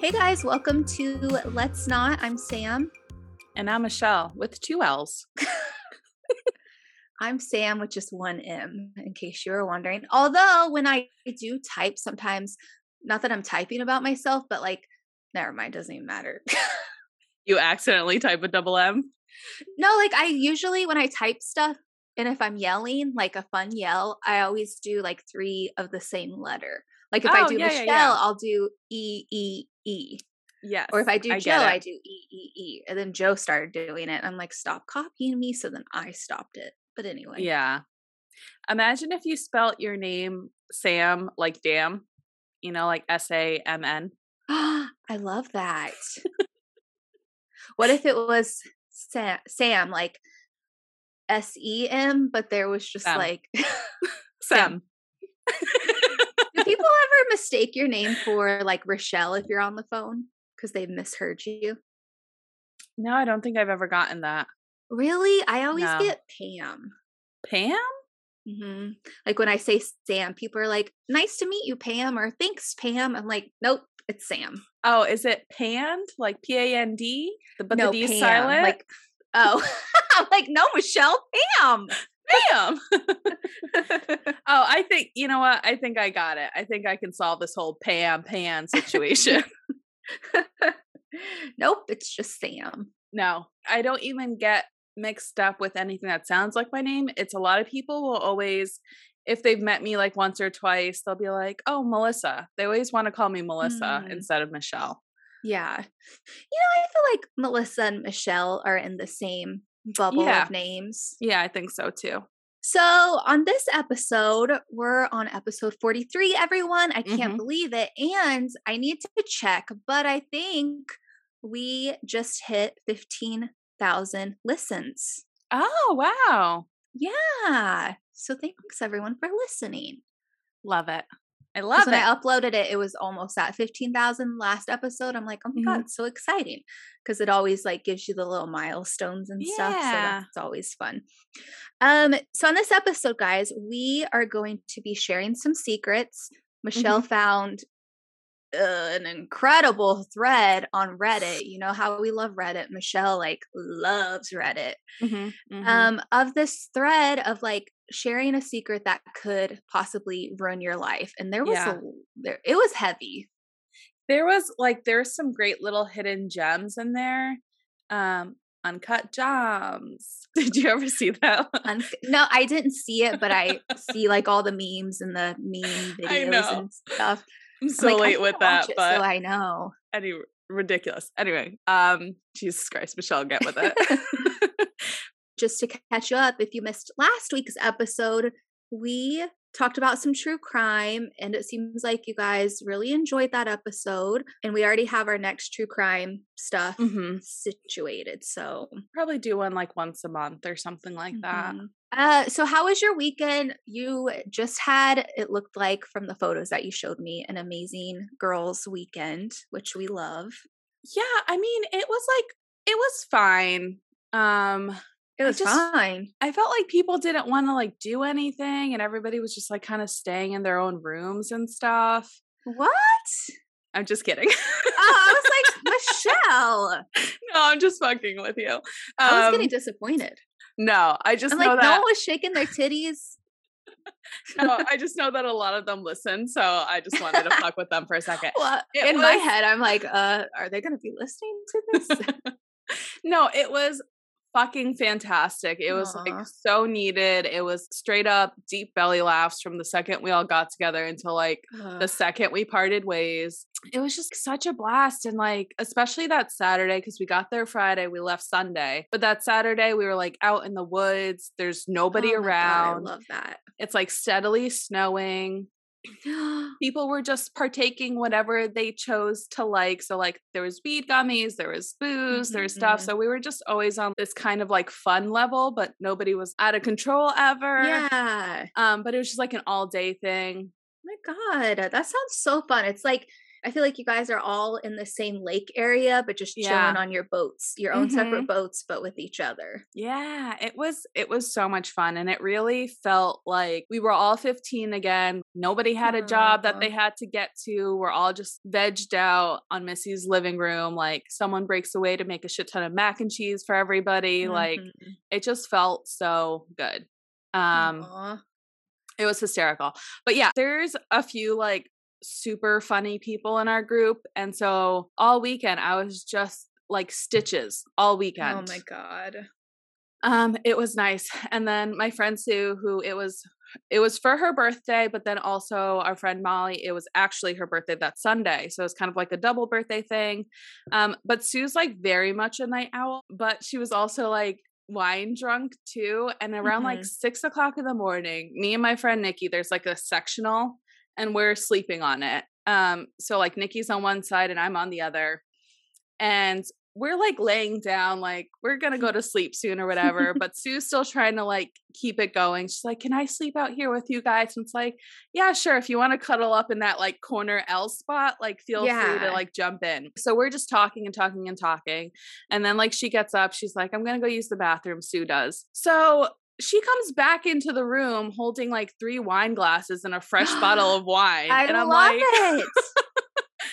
Hey guys, welcome to Let's Not. I'm Sam. And I'm Michelle with two L's. I'm Sam with just one M, in case you were wondering. Although when I do type, sometimes, not that I'm typing about myself, but like, never mind, doesn't even matter. You accidentally type a double M? No, like I usually, when I type stuff, and if I'm yelling, like a fun yell, I always do like three of the same letter. Like if I do Michelle, I'll do E. Yes. Or if I do Joe, I do E. And then Joe started doing it. I'm like, stop copying me. So then I stopped it. But anyway. Yeah. Imagine if you spelt your name, Sam, like damn, you know, like S-A-M-N. I love that. What if it was Sam, like S-E-M, but there was just Sam. Like Sam. Do people ever mistake your name for like Rochelle if you're on the phone because they've misheard you? No, I don't think I've ever gotten that. Really? I always get Pam. Pam? Mm-hmm. Like when I say Sam, people are like, nice to meet you, Pam, or thanks, Pam. I'm like, nope, it's Sam. Oh, is it panned? Like P-A-N-D? But no, the D is silent? Like, oh. I'm like, no, Michelle, Pam. Pam. I think, you know what? I think I got it. I think I can solve this whole Pam situation. Nope, it's just Sam. No, I don't even get mixed up with anything that sounds like my name. It's a lot of people will always, if they've met me like once or twice, they'll be like, oh, Melissa. They always want to call me Melissa instead of Michelle. Yeah. You know, I feel like Melissa and Michelle are in the same bubble of names. Yeah, I think so too. So on this episode, we're on episode 43, everyone. I can't believe it. And I need to check, but I think we just hit 15,000 listens. Oh, wow. Yeah. So thanks everyone for listening. Love it. I love it. When I uploaded it, it was almost at 15,000 last episode. I'm like, oh my God, it's so exciting. Because it always like gives you the little milestones and stuff. So that's always fun. So on this episode, guys, we are going to be sharing some secrets. Michelle found an incredible thread on Reddit. You know how we love Reddit. Michelle like loves Reddit. Of this thread of like, sharing a secret that could possibly ruin your life. And there was it was heavy. There was like, there's some great little hidden gems in there. Uncut gems. Did you ever see that? No, I didn't see it, but I see like all the memes and the meme videos and stuff. I'm so like, late with that, but so I know. Anyway, ridiculous. Anyway, Jesus Christ, Michelle, get with it. Just to catch you up, if you missed last week's episode, we talked about some true crime, and it seems like you guys really enjoyed that episode, and we already have our next true crime stuff situated, so. Probably do one like once a month or something like that. So how was your weekend? You just had, it looked like from the photos that you showed me, an amazing girls' weekend, which we love. Yeah, I mean, it was fine. It was fine. I felt like people didn't want to like do anything and everybody was just like kind of staying in their own rooms and stuff. What? I'm just kidding. Oh, I was like, Michelle. No, I'm just fucking with you. I was getting disappointed. No, I just know that. No one was shaking their titties. No, I just know that a lot of them listen. So I just wanted to fuck with them for a second. Well, in my head, I'm like, are they going to be listening to this? No, it was fucking fantastic. It was like so needed. It was straight up deep belly laughs from the second we all got together until like the second we parted ways. It was just such a blast. And like, especially that Saturday, because we got there Friday, we left Sunday. But that Saturday we were like out in the woods. There's nobody around. God, I love that. It's like steadily snowing. People were just partaking whatever they chose to like. So like there was weed gummies, there was booze, there was stuff. So we were just always on this kind of like fun level, but nobody was out of control ever. Yeah. But it was just like an all day thing. Oh my God, that sounds so fun. It's like I feel like you guys are all in the same lake area, but just chilling on your boats, your own separate boats, but with each other. Yeah, it was so much fun. And it really felt like we were all 15 again. Nobody had a job that they had to get to. We're all just vegged out on Missy's living room. Like someone breaks away to make a shit ton of mac and cheese for everybody. Like it just felt so good. It was hysterical. But yeah, there's a few like super funny people in our group. And so all weekend, I was just like stitches all weekend. Oh my God. It was nice. And then my friend Sue, who it was for her birthday, but then also our friend Molly, it was actually her birthday that Sunday. So it was kind of like a double birthday thing. But Sue's like very much a night owl, but she was also like wine drunk too. And around like 6 o'clock in the morning, me and my friend Nikki, there's like a sectional and we're sleeping on it. So like Nikki's on one side and I'm on the other, and we're like laying down, like we're going to go to sleep soon or whatever, but Sue's still trying to like keep it going. She's like, can I sleep out here with you guys? And it's like, yeah, sure. If you want to cuddle up in that like corner L spot, like feel free to like jump in. So we're just talking and talking and talking. And then like, she gets up, she's like, I'm going to go use the bathroom. Sue does. So she comes back into the room holding like 3 wine glasses and a fresh bottle of wine. And I'm love like, it.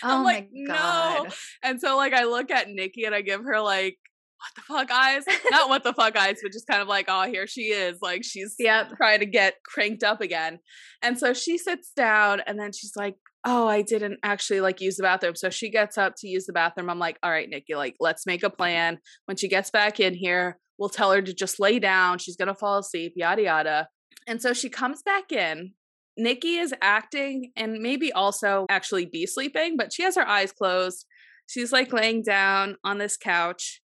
I'm oh like, my God. No. And so like, I look at Nikki and I give her like, what the fuck eyes, not what the fuck eyes, but just kind of like, oh, here she is. Like she's trying to get cranked up again. And so she sits down and then she's like, oh, I didn't actually like use the bathroom. So she gets up to use the bathroom. I'm like, all right, Nikki, like, let's make a plan. When she gets back in here, we'll tell her to just lay down. She's going to fall asleep, yada, yada. And so she comes back in. Nikki is acting and maybe also actually be sleeping, but she has her eyes closed. She's like laying down on this couch.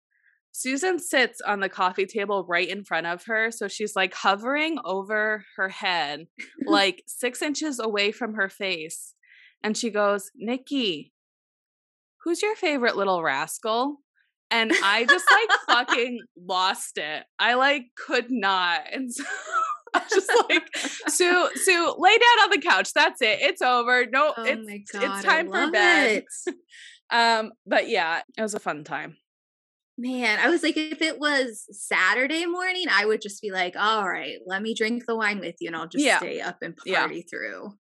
Susan sits on the coffee table right in front of her. So she's like hovering over her head, like 6 inches away from her face. And she goes, Nikki, who's your favorite little rascal? And I just like fucking lost it. I like could not. And so I was just like, Sue, lay down on the couch. That's it. It's over. No, oh it's time for bed. But yeah, it was a fun time. Man, I was like, if it was Saturday morning, I would just be like, all right, let me drink the wine with you and I'll just stay up and party through.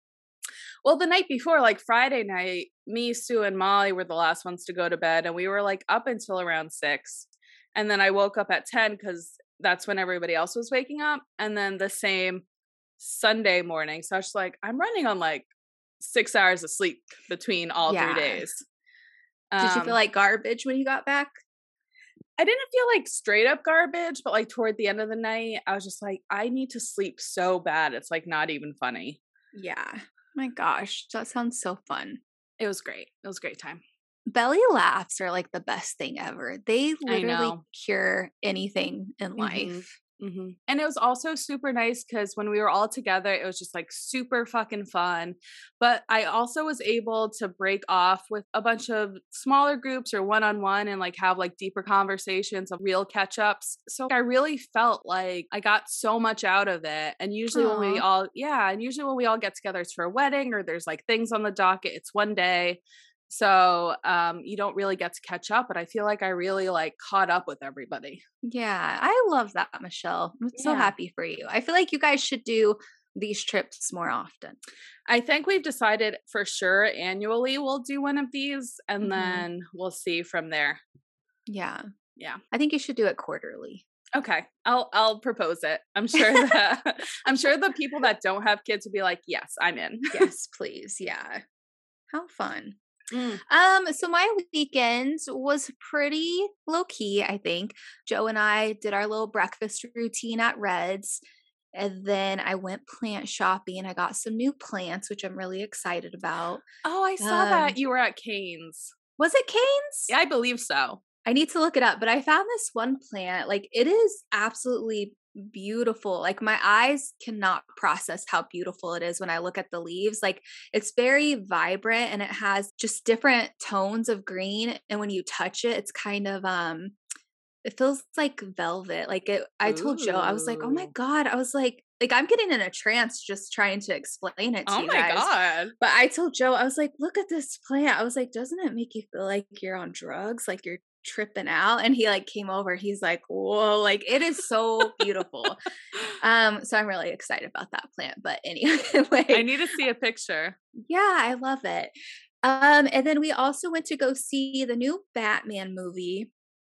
Well, the night before, like Friday night, me, Sue, and Molly were the last ones to go to bed. And we were like up until around 6. And then I woke up at 10 because that's when everybody else was waking up. And then the same Sunday morning. So I was just like, I'm running on like 6 hours of sleep between all 3 days. Did you feel like garbage when you got back? I didn't feel like straight up garbage, but like toward the end of the night, I was just like, I need to sleep so bad. It's like not even funny. Yeah. My gosh, that sounds so fun. It was great. It was a great time. Belly laughs are like the best thing ever. They literally cure anything in life. Mm-hmm. And it was also super nice because when we were all together, it was just like super fucking fun. But I also was able to break off with a bunch of smaller groups or one-on-one and like have like deeper conversations of real catch-ups. So I really felt like I got so much out of it. And usually when we all, get together, it's for a wedding or there's like things on the docket. It's one day. So you don't really get to catch up, but I feel like I really like caught up with everybody. Yeah, I love that, Michelle. I'm so happy for you. I feel like you guys should do these trips more often. I think we've decided for sure annually we'll do one of these and then we'll see from there. Yeah. Yeah. I think you should do it quarterly. Okay. I'll propose it. I'm sure the people that don't have kids will be like, yes, I'm in. Yes, please. Yeah. How fun. Mm. So my weekend was pretty low key, I think. Joe and I did our little breakfast routine at Red's, and then I went plant shopping. I got some new plants, which I'm really excited about. Oh, I saw that you were at Cane's. Was it Cane's? Yeah, I believe so. I need to look it up, but I found this one plant. Like it is absolutely beautiful. Like my eyes cannot process how beautiful it is when I look at the leaves. Like it's very vibrant and it has just different tones of green. And when you touch it, it's kind of, it feels like velvet. Like I told Joe, I was like, oh my God. I was like, like I'm getting in a trance just trying to explain it to you guys. Oh my God. But I told Joe, I was like, look at this plant. I was like, doesn't it make you feel like you're on drugs? Like you're tripping out. And he like came over. He's like, whoa, like it is so beautiful. So I'm really excited about that plant. But anyway, I need to see a picture. Yeah, I love it. And then we also went to go see the new Batman movie.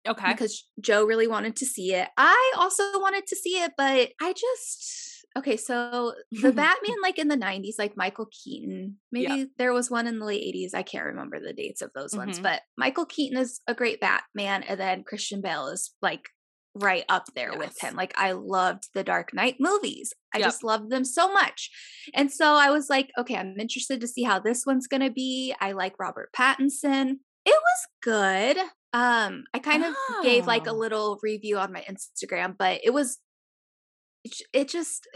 Okay. Because Joe really wanted to see it. I also wanted to see it, but I just, okay. So the Batman, like in the 90s, like Michael Keaton, maybe there was one in the late 80s. I can't remember the dates of those ones, but Michael Keaton is a great Batman. And then Christian Bale is like right up there with him. Like I loved the Dark Knight movies. I just loved them so much. And so I was like, okay, I'm interested to see how this one's going to be. I like Robert Pattinson. It was good. I kind of gave like a little review on my Instagram, but it was, it just,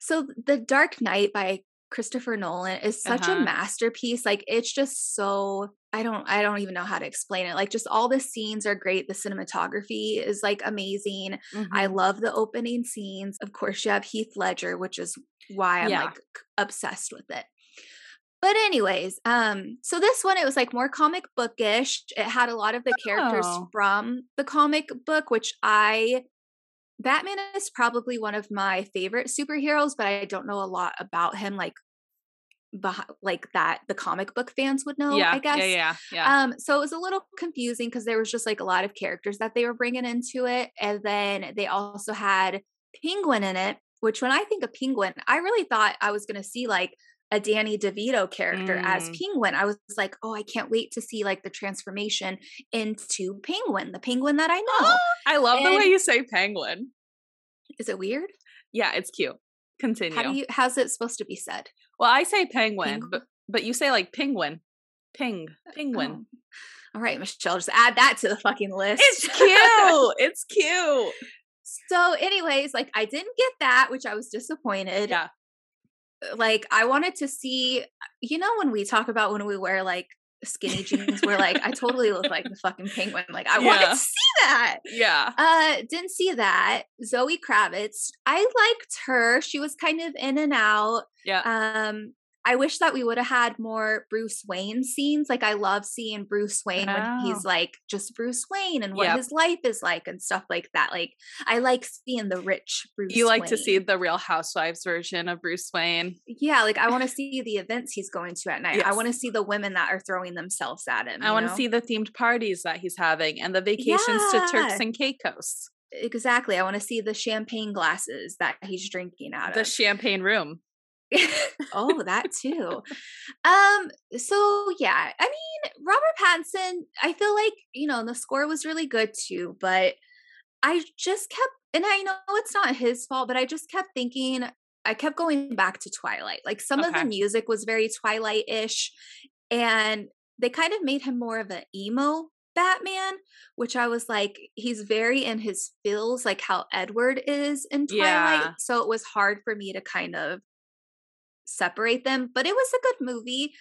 so the Dark Knight by Christopher Nolan is such a masterpiece. Like it's just so, I don't even know how to explain it. Like just all the scenes are great. The cinematography is like amazing. I love the opening scenes. Of course you have Heath Ledger, which is why I'm like obsessed with it. But anyways, so this one, it was like more comic bookish. It had a lot of the characters from the comic book, which Batman is probably one of my favorite superheroes, but I don't know a lot about him, like that the comic book fans would know, I guess. Yeah. So it was a little confusing because there was just like a lot of characters that they were bringing into it. And then they also had Penguin in it, which when I think of Penguin, I really thought I was going to see like a Danny DeVito character as Penguin. I was like, oh, I can't wait to see like the transformation into Penguin, the Penguin that I know. Oh, I love the way you say Penguin. Is it weird? Yeah, it's cute. Continue. How's it supposed to be said? Well, I say Penguin. but you say like Penguin. Penguin. Oh. All right, Michelle, just add that to the fucking list. It's cute. It's cute. So anyways, like I didn't get that, which I was disappointed. Yeah. Like I wanted to see, you know, when we talk about when we wear like skinny jeans, we're like, I totally look like the fucking Penguin. Like I wanted to see that. Yeah. Didn't see that. Zoe Kravitz. I liked her. She was kind of in and out. Yeah. I wish that we would have had more Bruce Wayne scenes. Like I love seeing Bruce Wayne when he's like just Bruce Wayne and what his life is like and stuff like that. Like I like seeing the rich Bruce Wayne. You like to see the Real Housewives version of Bruce Wayne. Yeah. Like I want to see the events he's going to at night. Yes. I want to see the women that are throwing themselves at him. I want to see the themed parties that he's having and the vacations to Turks and Caicos. Exactly. I want to see the champagne glasses that he's drinking out of. The champagne room. Oh, that too. So yeah, I mean, Robert Pattinson, I feel like, you know, the score was really good too, but I just kept, and I know it's not his fault, but I just kept thinking, I kept going back to Twilight. Like some of the music was very Twilight-ish and they kind of made him more of an emo Batman, which I was like, he's very in his feels, like how Edward is in Twilight. Yeah. So it was hard for me to kind of separate them, but it was a good movie.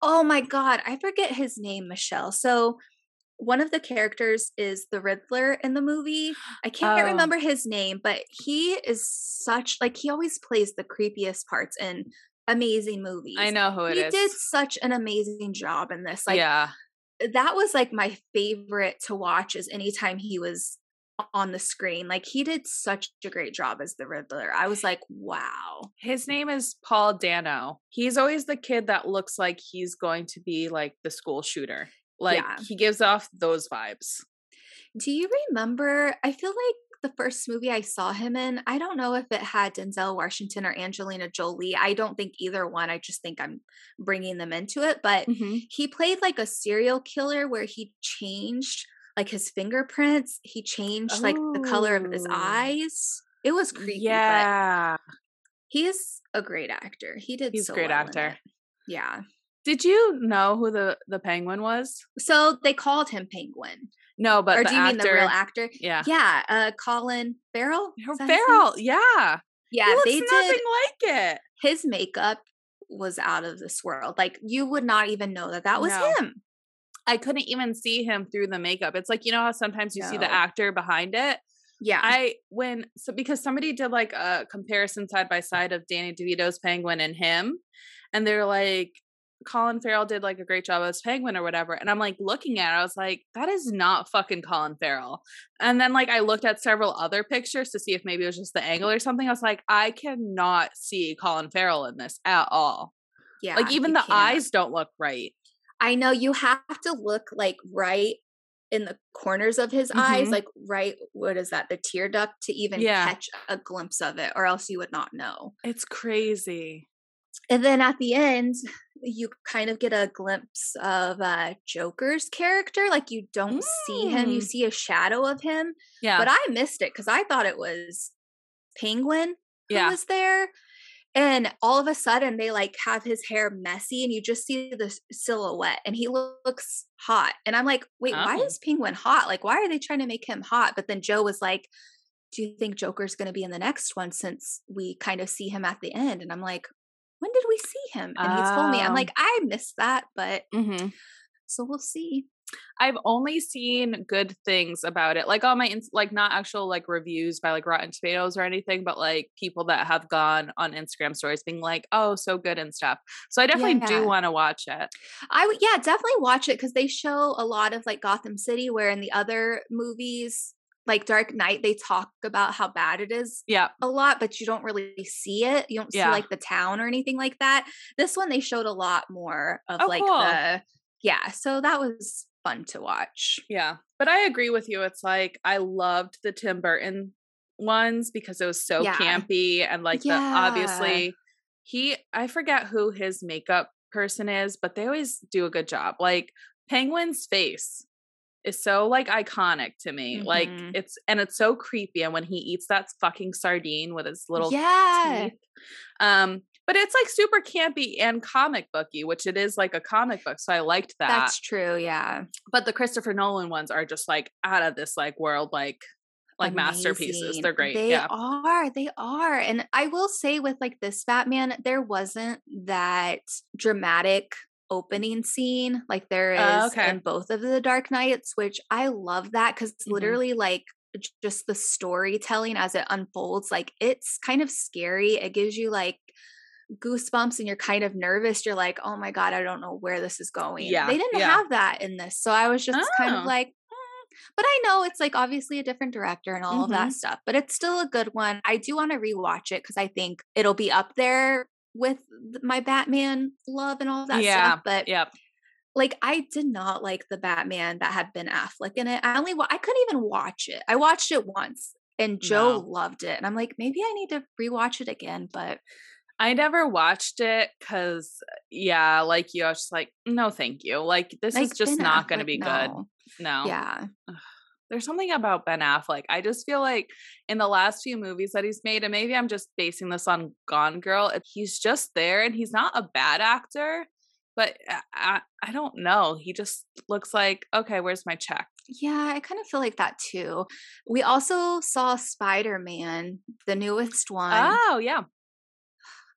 Oh my God, I forget his name, Michelle. So one of the characters is the Riddler in the movie. I can't remember his name, but he is such, like, he always plays the creepiest parts in amazing movies. I know who he is. He did such an amazing job in this. Like, that was like my favorite to watch is anytime he was on the screen. Like he did such a great job as the Riddler. I was like, wow. His name is Paul Dano. He's always the kid that looks like he's going to be like the school shooter. Like he gives off those vibes. Do you remember? I feel like the first movie I saw him in, I don't know if it had Denzel Washington or Angelina Jolie. I don't think either one. I just think I'm bringing them into it. But he played like a serial killer where he changed like his fingerprints, he changed like the color of his eyes. It was creepy. Yeah. But he is a great actor. He's so a great actor. Yeah. Did you know who the Penguin was? So they called him Penguin. No, but or do you mean the real actor? Yeah. Yeah. Colin Farrell? Farrell. Yeah. Yeah. He looks nothing like it. His makeup was out of this world. Like you would not even know that was him. I couldn't even see him through the makeup. It's like, you know how sometimes you see the actor behind it? Yeah. Because somebody did like a comparison side by side of Danny DeVito's Penguin and him, and they're like, Colin Farrell did like a great job as Penguin or whatever. And I'm like looking at it, I was like, that is not fucking Colin Farrell. And then like I looked at several other pictures to see if maybe it was just the angle or something. I was like, I cannot see Colin Farrell in this at all. Yeah. Like even the eyes don't look right. I know, you have to look like right in the corners of his eyes, like right, what is that, the tear duct, to even catch a glimpse of it, or else you would not know. It's crazy. And then at the end, you kind of get a glimpse of Joker's character. Like you don't see him, you see a shadow of him. Yeah. But I missed it because I thought it was Penguin who was there. And all of a sudden they like have his hair messy and you just see the silhouette and he looks hot. And I'm like, wait, why is Penguin hot? Like, why are they trying to make him hot? But then Joe was like, do you think Joker's going to be in the next one since we kind of see him at the end? And I'm like, when did we see him? And he told me. I'm like, I missed that, but so we'll see. I've only seen good things about it. Like on my, like not actual like reviews by like Rotten Tomatoes or anything, but like people that have gone on Instagram stories being like, oh, so good and stuff. So I definitely do want to watch it. I would, definitely watch it. 'Cause they show a lot of like Gotham City, where in the other movies, like Dark Knight, they talk about how bad it is a lot, but you don't really see it. You don't see like the town or anything like that. This one, they showed a lot more of so that was fun to watch. Yeah. But I agree with you. It's like, I loved the Tim Burton ones because it was so campy and like obviously I forget who his makeup person is, but they always do a good job. Like Penguin's face is so like iconic to me. Like it's so creepy. And when he eats that fucking sardine with his little teeth, but it's like super campy and comic booky, which it is like a comic book. So I liked that. That's true. Yeah. But the Christopher Nolan ones are just like out of this like world, like amazing masterpieces. They're great. They are. And I will say with like this Batman, there wasn't that dramatic opening scene like there is in both of the Dark Knights, which I love that because literally like just the storytelling as it unfolds, like it's kind of scary. It gives you like goosebumps and you're kind of nervous. You're like, oh my God, I don't know where this is going. Yeah. They didn't have that in this. So I was just kind of like, but I know it's like obviously a different director and all of that stuff, but it's still a good one. I do want to rewatch it because I think it'll be up there with my Batman love and all that stuff. But like, I did not like the Batman that had Ben Affleck in it. I couldn't even watch it. I watched it once and Joe loved it. And I'm like, maybe I need to rewatch it again, but I never watched it. 'Cause like you, I was just like, no, thank you. Like this is just not going to be good. No. Yeah. Ugh. There's something about Ben Affleck. I just feel like in the last few movies that he's made, and maybe I'm just basing this on Gone Girl, he's just there and he's not a bad actor, but I don't know. He just looks like, okay, where's my check? Yeah, I kind of feel like that too. We also saw Spider-Man, the newest one. Oh, yeah.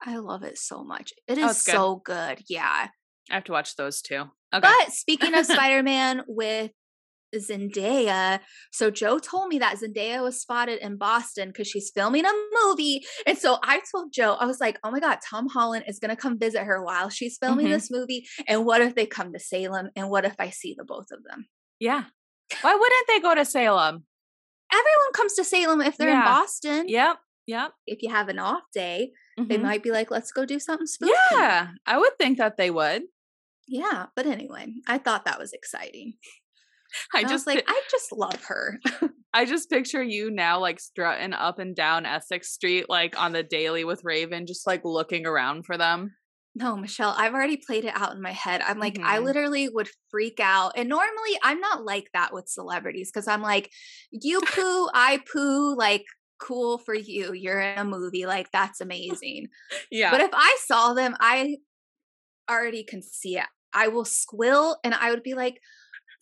I love it so much. It is so good. Yeah. I have to watch those too. Okay. But speaking of Spider-Man with Zendaya. So Joe told me that Zendaya was spotted in Boston because she's filming a movie. And so I told Joe, I was like, oh my God, Tom Holland is going to come visit her while she's filming this movie. And what if they come to Salem? And what if I see the both of them? Yeah. Why wouldn't they go to Salem? Everyone comes to Salem if they're in Boston. Yep. Yep. If you have an off day, they might be like, let's go do something spooky. Yeah. I would think that they would. Yeah. But anyway, I thought that was exciting. I just love her. I just picture you now like strutting up and down Essex Street, like on the daily with Raven, just like looking around for them. No, Michelle, I've already played it out in my head. I'm like, I literally would freak out. And normally I'm not like that with celebrities because I'm like, you poo, I poo, like cool for you. You're in a movie. Like that's amazing. Yeah. But if I saw them, I already can see it. I will squill and I would be like,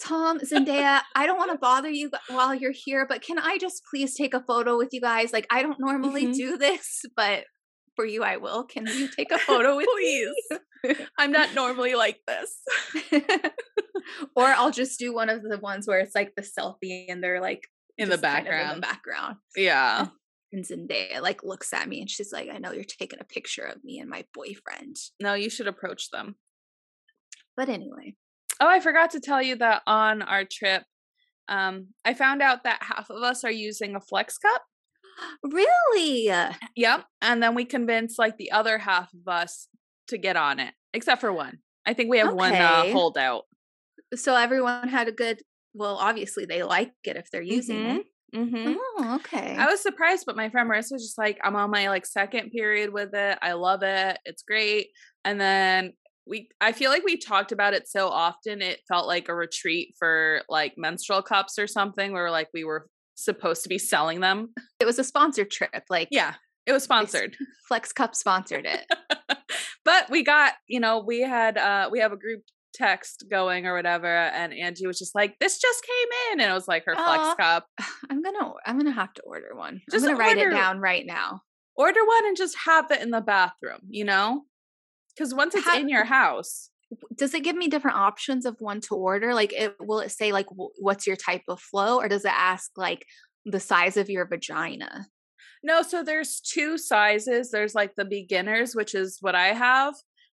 Tom, Zendaya, I don't want to bother you while you're here, but can I just please take a photo with you guys? Like, I don't normally do this, but for you, I will. Can you take a photo with me? I'm not normally like this. Or I'll just do one of the ones where it's like the selfie and they're like in the background. Yeah. And Zendaya like looks at me and she's like, I know you're taking a picture of me and my boyfriend. No, you should approach them. But anyway. Oh, I forgot to tell you that on our trip, I found out that half of us are using a Flex Cup. Really? Yep. And then we convinced like the other half of us to get on it, except for one. I think we have one holdout. So everyone had a good, well, obviously they like it if they're using it. Mm-hmm. Oh, okay. I was surprised, but my friend Marissa was just like, I'm on my like second period with it. I love it. It's great. And then I feel like we talked about it so often. It felt like a retreat for like menstrual cups or something where like we were supposed to be selling them. It was a sponsored trip. Like, yeah, it was sponsored. Flex Cup sponsored it. But we got, you know, we have a group text going or whatever, and Angie was just like, this just came in, and it was like her Flex Cup. I'm gonna have to order one. Write it down right now. Order one and just have it in the bathroom, you know, because once it's in your house. Does it give me different options of one to order? Like, will it say like what's your type of flow, or does it ask like the size of your vagina? No, so there's two sizes. There's like the beginners, which is what I have.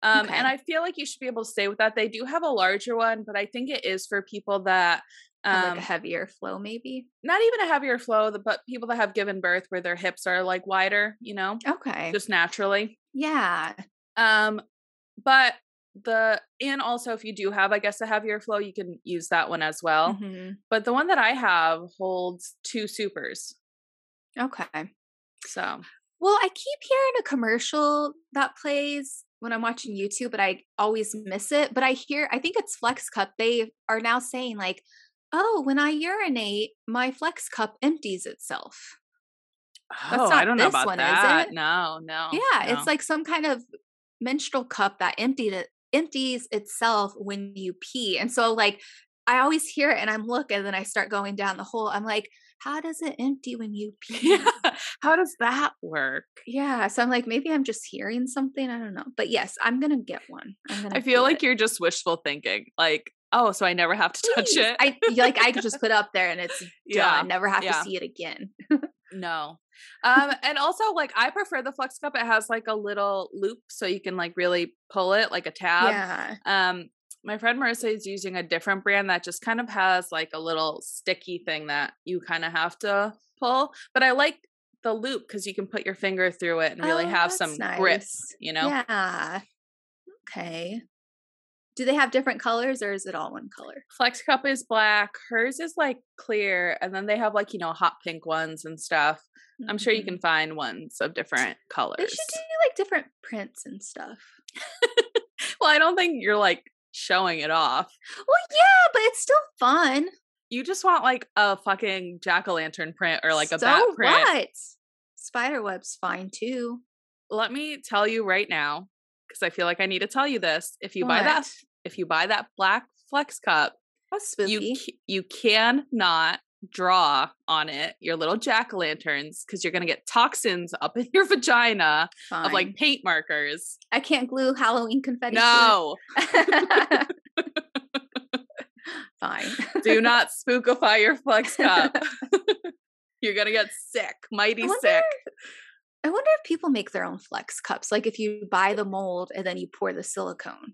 Okay. And I feel like you should be able to stay with that. They do have a larger one, but I think it is for people that have like a heavier flow, maybe not even a heavier flow, but people that have given birth where their hips are like wider, you know? Okay. Just naturally. Yeah. But and also if you do have, I guess, a heavier flow, you can use that one as well. Mm-hmm. But the one that I have holds two supers. Okay. So. Well, I keep hearing a commercial that plays when I'm watching YouTube, but I always miss it. But I think it's Flex Cup. They are now saying like, oh, when I urinate, my Flex Cup empties itself. Oh, I don't know about that. Is it? No. Yeah. No. It's like some kind of menstrual cup that empties itself when you pee. And so like, I always hear it and I'm looking, and then I start going down the hole. I'm like, how does it empty when you pee? Yeah. How does that work? Yeah. So I'm like, maybe I'm just hearing something. I don't know. But yes, I'm going to get one. I feel like you're just wishful thinking. Like, oh, so I never have to touch it. I could just put up there and it's done. Never have to see it again. No. And also like, I prefer the Flex Cup. It has like a little loop so you can like really pull it like a tab. Yeah. My friend Marissa is using a different brand that just kind of has like a little sticky thing that you kind of have to pull. But I like the loop because you can put your finger through it and really have some grip, you know? Yeah. Okay. Do they have different colors or is it all one color? Flex Cup is black. Hers is like clear. And then they have like, you know, hot pink ones and stuff. Mm-hmm. I'm sure you can find ones of different colors. They should do like different prints and stuff. Well, I don't think you're like showing it off. Well, yeah, but it's still fun. You just want like a fucking jack-o'-lantern print or like a bat print. What? Spiderweb's fine too. Let me tell you right now, because I feel like I need to tell you this. If you buy that black Flex Cup, that's spooky. You cannot draw on it your little jack-o'-lanterns because you're gonna get toxins up in your vagina of like paint markers. I can't glue Halloween confetti. No. Fine. Do not spookify your Flex Cup. You're gonna get sick, sick. I wonder if people make their own Flex Cups. Like if you buy the mold and then you pour the silicone.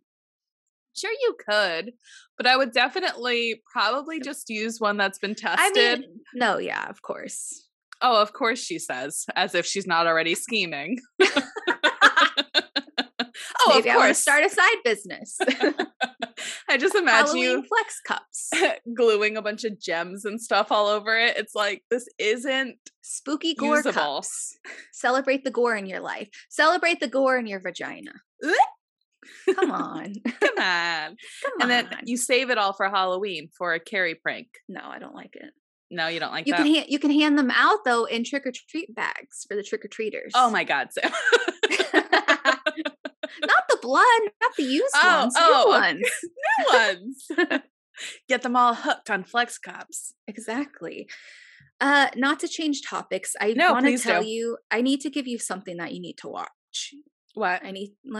Sure, you could, but I would definitely probably just use one that's been tested. I mean, no, yeah, of course. Oh, of course, she says, as if she's not already scheming. Oh, maybe of course. I want to start a side business. I just imagine Halloween you Flex Cups, gluing a bunch of gems and stuff all over it. It's like, this isn't spooky gore usable. Cups. Celebrate the gore in your life. Celebrate the gore in your vagina. Come on. Come on. And then you save it all for Halloween for a carry prank. No, I don't like it. No, you don't like that? You can hand them out, though, in trick-or-treat bags for the trick-or-treaters. Oh, my God, Sam. Not the blood, not the used ones. New ones. Get them all hooked on Flex Cups. Exactly. Not to change topics, I want to tell you, I need to give you something that you need to watch. What? Let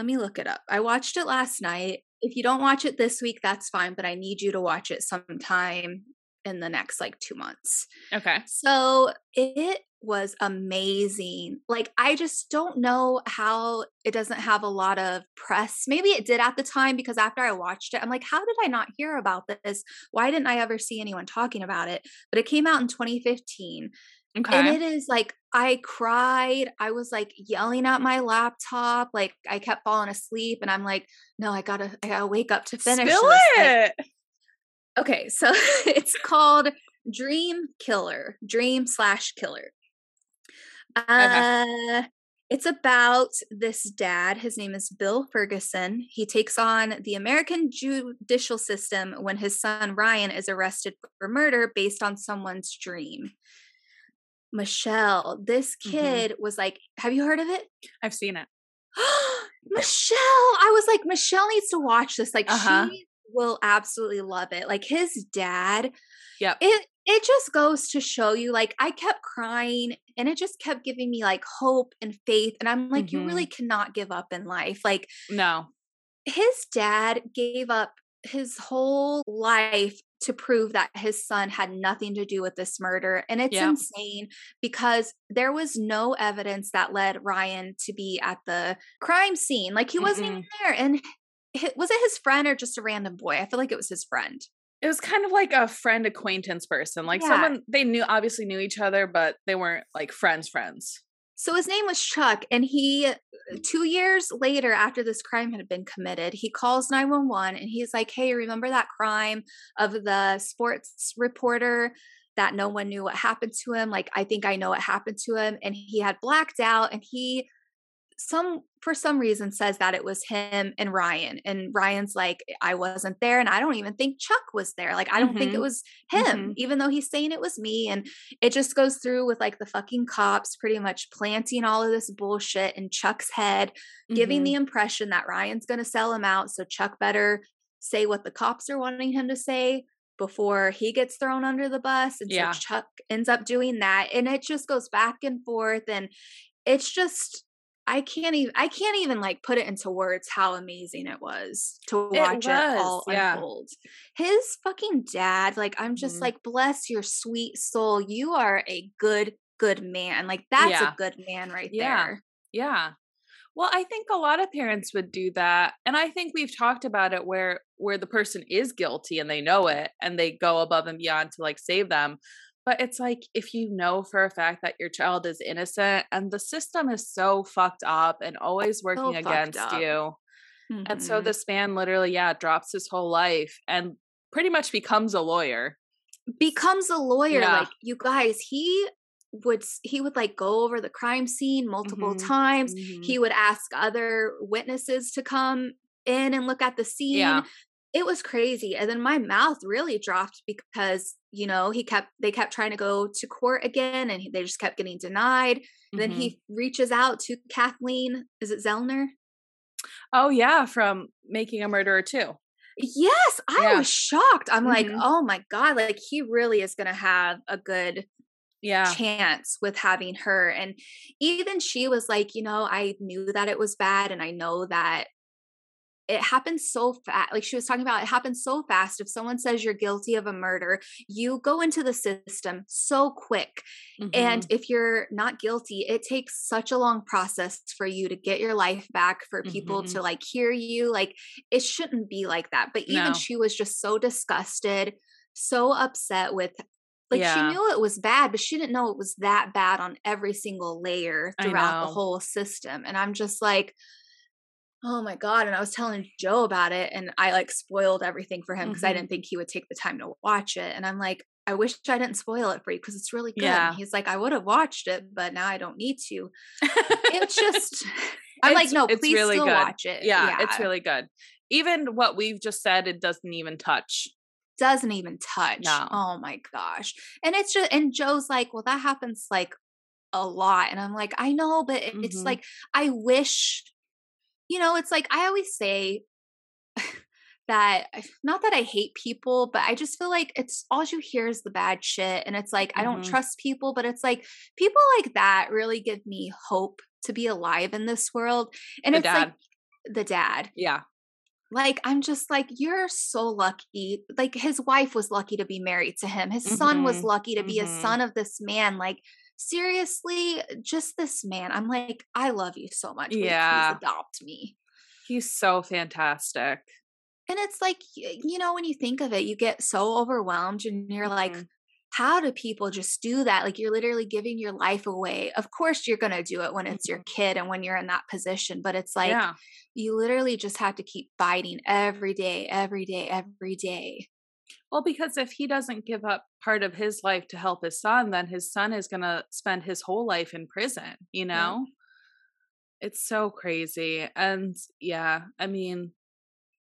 me look it up. I watched it last night. If you don't watch it this week, that's fine, but I need you to watch it sometime in the next like 2 months. Okay. So it was amazing. Like, I just don't know how it doesn't have a lot of press. Maybe it did at the time, because after I watched it, I'm like, how did I not hear about this? Why didn't I ever see anyone talking about it? But it came out in 2015. Okay. And it is like, I cried. I was like yelling at my laptop. Like, I kept falling asleep and I'm like, no, I gotta wake up to finish this. Okay. So it's called Dream/Killer. Okay. It's about this dad. His name is Bill Ferguson. He takes on the American judicial system when his son Ryan is arrested for murder based on someone's dream. Michelle, this kid was like, have you heard of it? I've seen it. Michelle, I was like, Michelle needs to watch this. Like, she will absolutely love it. Like, his dad, it just goes to show you, like, I kept crying and it just kept giving me like hope and faith. And I'm like, you really cannot give up in life. Like, no, his dad gave up his whole life to prove that his son had nothing to do with this murder. And it's insane, because there was no evidence that led Ryan to be at the crime scene. Like, he wasn't even there. And was it his friend or just a random boy? I feel like it was his friend. It was kind of like a friend acquaintance person. Like, someone they knew, obviously knew each other, but they weren't like friends. So his name was Chuck, and he, 2 years later after this crime had been committed, he calls 911 and he's like, hey, remember that crime of the sports reporter that no one knew what happened to him? Like, I think I know what happened to him. And he had blacked out, and he, for some reason, says that it was him and Ryan. And Ryan's like, I wasn't there. And I don't even think Chuck was there. Like, I don't think it was him, even though he's saying it was me. And it just goes through with like the fucking cops pretty much planting all of this bullshit in Chuck's head, giving the impression that Ryan's going to sell him out. So Chuck better say what the cops are wanting him to say before he gets thrown under the bus. And so Chuck ends up doing that. And it just goes back and forth. And it's just, I can't even like put it into words how amazing it was to watch it all unfold. His fucking dad, like, I'm just like, bless your sweet soul. You are a good man. Like, that's a good man right there. Yeah. Well, I think a lot of parents would do that. And I think we've talked about it where the person is guilty and they know it and they go above and beyond to like save them. But it's like, if you know for a fact that your child is innocent, and the system is so fucked up and always working against you. And so this man literally, drops his whole life and pretty much becomes a lawyer. Like, you guys, he would like go over the crime scene multiple times. He would ask other witnesses to come in and look at the scene. Yeah. It was crazy. And then my mouth really dropped because, you know, they kept trying to go to court again and they just kept getting denied. And then he reaches out to Kathleen. Is it Zellner? Oh yeah. From Making a Murderer 2. Yes. I was shocked. I'm like, oh my God, like, he really is going to have a good chance with having her. And even she was like, you know, I knew that it was bad. And I know that it happens so fast. Like, she was talking about, it happens so fast. If someone says you're guilty of a murder, you go into the system so quick. And if you're not guilty, it takes such a long process for you to get your life back, for people to like hear you. Like, it shouldn't be like that. But even she was just so disgusted, so upset with, like, she knew it was bad, but she didn't know it was that bad on every single layer throughout the whole system. And I'm just like, oh my God. And I was telling Joe about it, and I like spoiled everything for him because I didn't think he would take the time to watch it. And I'm like, I wish I didn't spoil it for you because it's really good. Yeah. He's like, I would have watched it, but now I don't need to. It's just, I'm like, no, please really still good. Watch it. Yeah, it's really good. Even what we've just said, it doesn't even touch. No. Oh my gosh. And it's just, and Joe's like, well, that happens like a lot. And I'm like, I know, but it's like, I wish. You know, it's like, I always say that, not that I hate people, but I just feel like it's all you hear is the bad shit. And it's like, I don't trust people, but it's like, people like that really give me hope to be alive in this world. And the dad. Yeah. Like, I'm just like, you're so lucky. Like, his wife was lucky to be married to him. His son was lucky to be a son of this man. Like, seriously, just this man. I'm like, I love you so much. Yeah. Please adopt me. He's so fantastic. And it's like, you know, when you think of it, you get so overwhelmed and you're like, how do people just do that? Like, you're literally giving your life away. Of course you're going to do it when it's your kid and when you're in that position, but it's like, you literally just have to keep fighting every day, every day, every day. Well, because if he doesn't give up part of his life to help his son, then his son is going to spend his whole life in prison, you know? Yeah. It's so crazy. And yeah, I mean,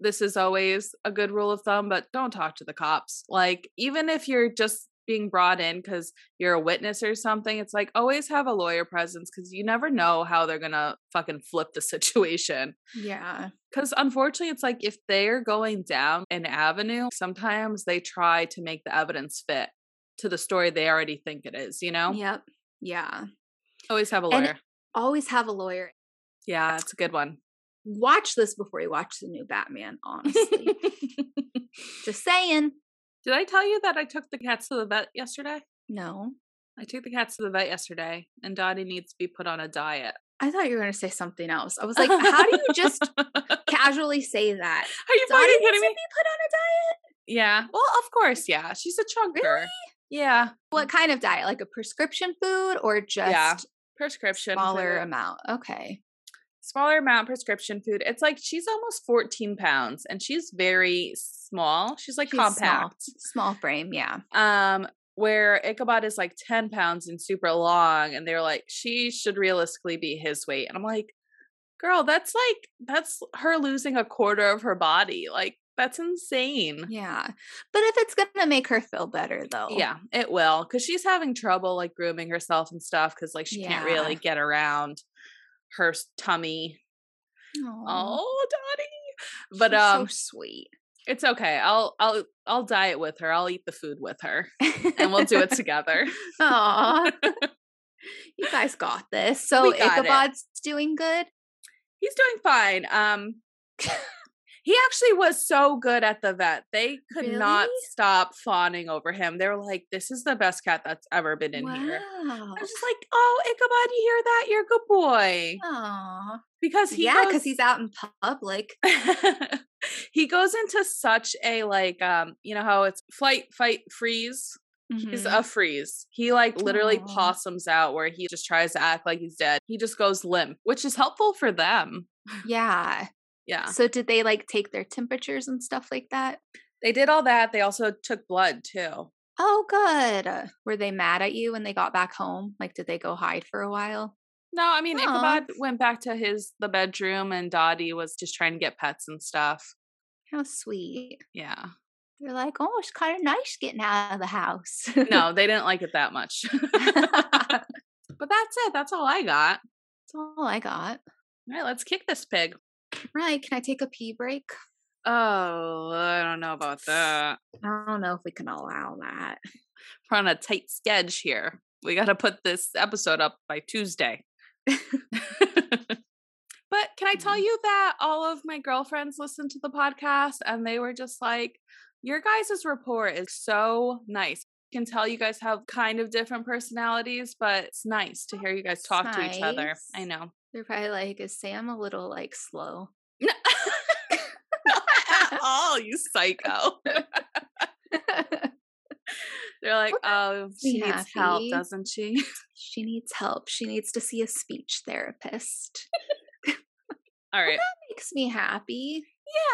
this is always a good rule of thumb, but don't talk to the cops. Like, even if you're just being brought in because you're a witness or something, it's like, always have a lawyer presence because you never know how they're gonna fucking flip the situation. Yeah, because unfortunately it's like, if they're going down an avenue, sometimes they try to make the evidence fit to the story they already think it is, you know? Yep. Yeah, always have a lawyer. And always have a lawyer. Yeah, that's a good one. Watch this before you watch the new Batman, honestly. Just saying. Did I tell you that I took the cats to the vet yesterday? No. I took the cats to the vet yesterday, and Dottie needs to be put on a diet. I thought you were going to say something else. I was like, how do you just casually say that? Are you fucking kidding me? Dottie needs to be put on a diet? Yeah. Well, of course, yeah. She's a chunker. Really? Yeah. What kind of diet? Like a prescription food or just prescription smaller food. Amount? Okay. Smaller amount prescription food. It's like, she's almost 14 pounds and she's very small. She's like, she's compact. Small frame, yeah. Where Ichabod is like 10 pounds and super long, and they're like, she should realistically be his weight. And I'm like, girl, that's like, that's her losing a quarter of her body. Like, that's insane. Yeah. But if it's going to make her feel better though. Yeah, it will. Cause she's having trouble like grooming herself and stuff. Cause like, she can't really get around her tummy. Aww. Oh, Dottie. But she's so sweet. It's okay. I'll diet with her. I'll eat the food with her, and we'll do it together. Aww. You guys got this. So Ichabod's doing good. He's doing fine. He actually was so good at the vet. They could not stop fawning over him. They were like, this is the best cat that's ever been in here. I was just like, oh, Ichabod, you hear that? You're a good boy. Aww. Because because he's out in public. He goes into such a, like, you know how it's flight, fight, freeze? Mm-hmm. He's a freeze. He like literally possums out, where he just tries to act like he's dead. He just goes limp, which is helpful for them. Yeah. Yeah. So did they like take their temperatures and stuff like that? They did all that. They also took blood too. Oh, good. Were they mad at you when they got back home? Like, did they go hide for a while? No, I mean, Ichabod went back to the bedroom, and Dottie was just trying to get pets and stuff. How sweet. Yeah. They're like, oh, it's kind of nice getting out of the house. No, they didn't like it that much. But that's it. That's all I got. All right, let's kick this pig. Right, can I take a pee break? Oh, I don't know about that. I don't know if we can allow that. We're on a tight schedule here. We got to put this episode up by Tuesday. But can I tell you that all of my girlfriends listened to the podcast, and they were just like, your guys' rapport is so nice. I can tell you guys have kind of different personalities, but it's nice to hear you guys talk to each other. I know. They're probably like, is Sam a little like slow? No. Not at all, you psycho. They're like, oh, she needs help, doesn't she? She needs help. She needs to see a speech therapist. All right. Well, that makes me happy.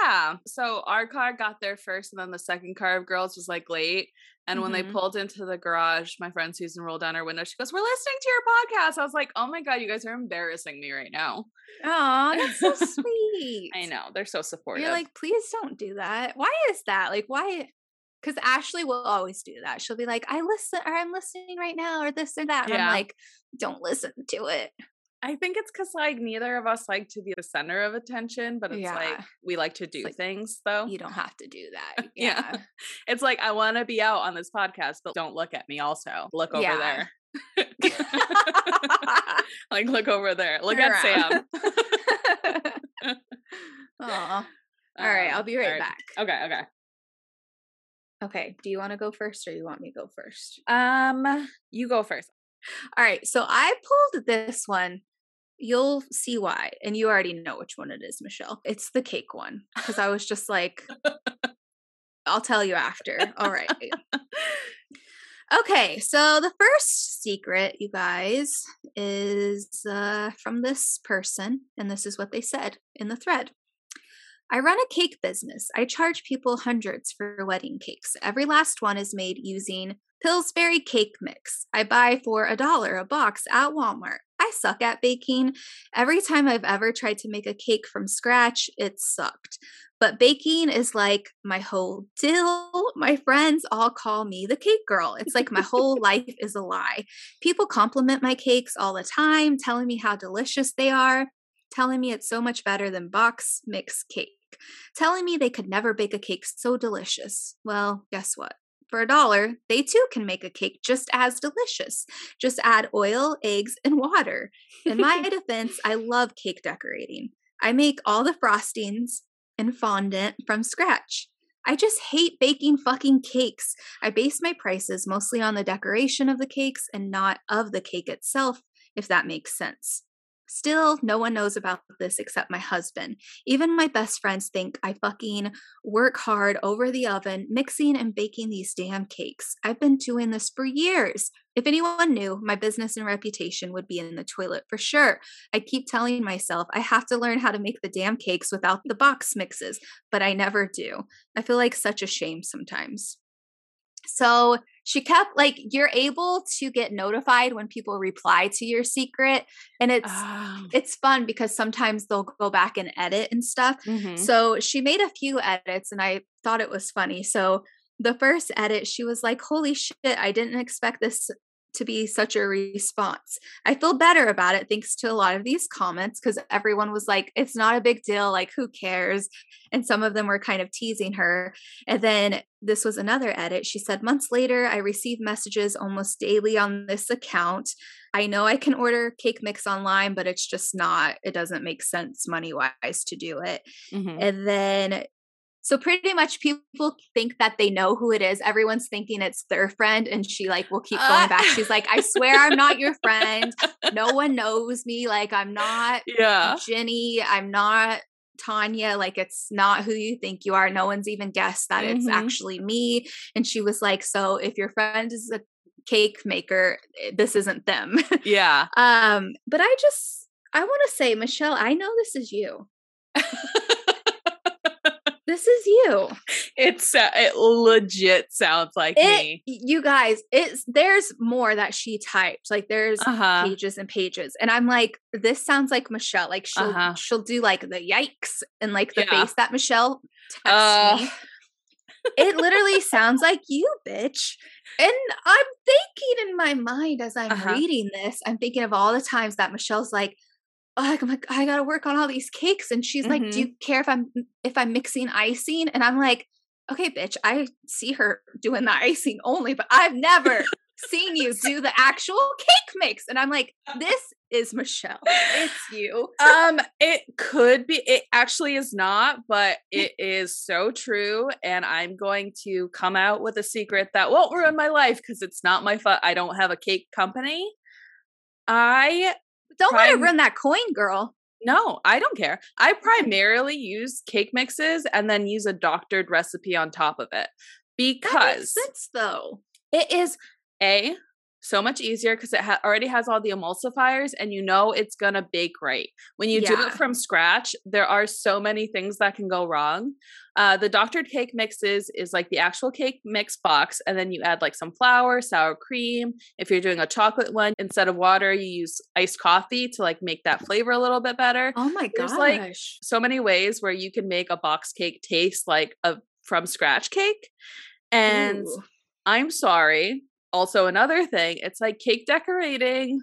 Yeah. So our car got there first, and then the second car of girls was like late. And when they pulled into the garage, my friend Susan rolled down her window. She goes, we're listening to your podcast. I was like, oh my God, you guys are embarrassing me right now. Aw, that's so sweet. I know. They're so supportive. You're like, please don't do that. Why is that? Like, why? Because Ashley will always do that. She'll be like, I'm listening right now, or this or that. And I'm like, don't listen to it. I think it's because like neither of us like to be the center of attention, but it's like we like to do like, things though. You don't have to do that. Yeah. It's like, I want to be out on this podcast, but don't look at me also. Look over there. Like, look over there. Look at Sam. Aw. All right, I'll be right back. Okay. Okay, do you want to go first or you want me to go first? You go first. All right, so I pulled this one. You'll see why, and you already know which one it is, Michelle. It's the cake one, because I was just like, I'll tell you after. All right. Okay, so the first secret, you guys, is from this person, and this is what they said in the thread. I run a cake business. I charge people hundreds for wedding cakes. Every last one is made using Pillsbury cake mix. I buy for $1 a box at Walmart. I suck at baking. Every time I've ever tried to make a cake from scratch, it sucked. But baking is like my whole deal. My friends all call me the cake girl. It's like my whole life is a lie. People compliment my cakes all the time, telling me how delicious they are, telling me it's so much better than box mix cake, telling me they could never bake a cake so delicious. Well, guess what? For $1, they too can make a cake just as delicious. Just add oil, eggs, and water. In my defense, I love cake decorating. I make all the frostings and fondant from scratch. I just hate baking fucking cakes. I base my prices mostly on the decoration of the cakes and not of the cake itself, if that makes sense. Still, no one knows about this except my husband. Even my best friends think I fucking work hard over the oven, mixing and baking these damn cakes. I've been doing this for years. If anyone knew, my business and reputation would be in the toilet for sure. I keep telling myself I have to learn how to make the damn cakes without the box mixes, but I never do. I feel like such a shame sometimes. So she kept like, you're able to get notified when people reply to your secret. And it's fun because sometimes they'll go back and edit and stuff. Mm-hmm. So she made a few edits and I thought it was funny. So the first edit, she was like, holy shit, I didn't expect this to be such a response. I feel better about it thanks to a lot of these comments because everyone was like, it's not a big deal. Like, who cares? And some of them were kind of teasing her. And then this was another edit. She said, months later, I receive messages almost daily on this account. I know I can order cake mix online, but it's just not, it doesn't make sense money-wise to do it. Mm-hmm. And then so pretty much people think that they know who it is. Everyone's thinking it's their friend. And she like, will keep going back. She's like, I swear I'm not your friend. No one knows me. Like I'm not Jenny. I'm not Tanya. Like it's not who you think you are. No one's even guessed that it's actually me. And she was like, so if your friend is a cake maker, this isn't them. Yeah. But I want to say, Michelle, I know this is you. This is you. It legit sounds like me. You guys, there's more that she typed. Like there's pages and pages. And I'm like, this sounds like Michelle. Like she'll do like the yikes and like the face that Michelle texts me. It literally sounds like you, bitch. And I'm thinking in my mind as I'm reading this, I'm thinking of all the times that Michelle's like, I'm like, I gotta work on all these cakes. And she's like, do you care if I'm mixing icing? And I'm like, okay, bitch, I see her doing the icing only, but I've never seen you do the actual cake mix. And I'm like, this is Michelle. It's you. It could be, it actually is not, but it is so true. And I'm going to come out with a secret that won't ruin my life because it's not my fault. I don't have a cake company. Don't let it ruin that coin, girl. No, I don't care. I primarily use cake mixes and then use a doctored recipe on top of it because that makes sense, though. It is so much easier because it already has all the emulsifiers and you know it's going to bake right. When you do it from scratch, there are so many things that can go wrong. The doctored cake mixes is like the actual cake mix box and then you add like some flour, sour cream. If you're doing a chocolate one, instead of water, you use iced coffee to like make that flavor a little bit better. Oh my gosh. There's like so many ways where you can make a box cake taste like a from scratch cake. And ooh. I'm sorry. Also, another thing, it's like cake decorating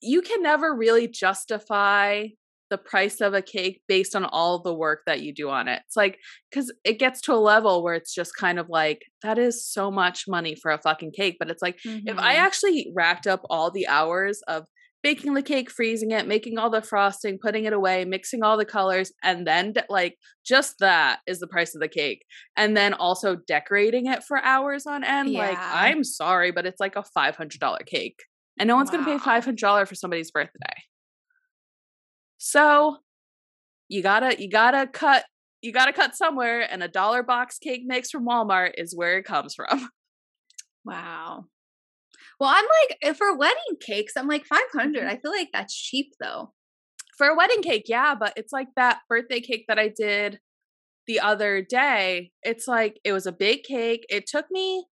you can never really justify the price of a cake based on all the work that you do on it. It's like, because it gets to a level where it's just kind of like, that is so much money for a fucking cake. But it's like, if I actually racked up all the hours of baking the cake, freezing it, making all the frosting, putting it away, mixing all the colors, and then just that is the price of the cake. And then also decorating it for hours on end. Yeah. I'm sorry, but it's a $500 cake. And no one's going to pay $500 for somebody's birthday. So you gotta cut somewhere, and a dollar box cake mix from Walmart is where it comes from. Wow. Well, I'm for wedding cakes, I'm $500. I feel like that's cheap though. For a wedding cake, yeah, but it's that birthday cake that I did the other day. It's it was a big cake. It took me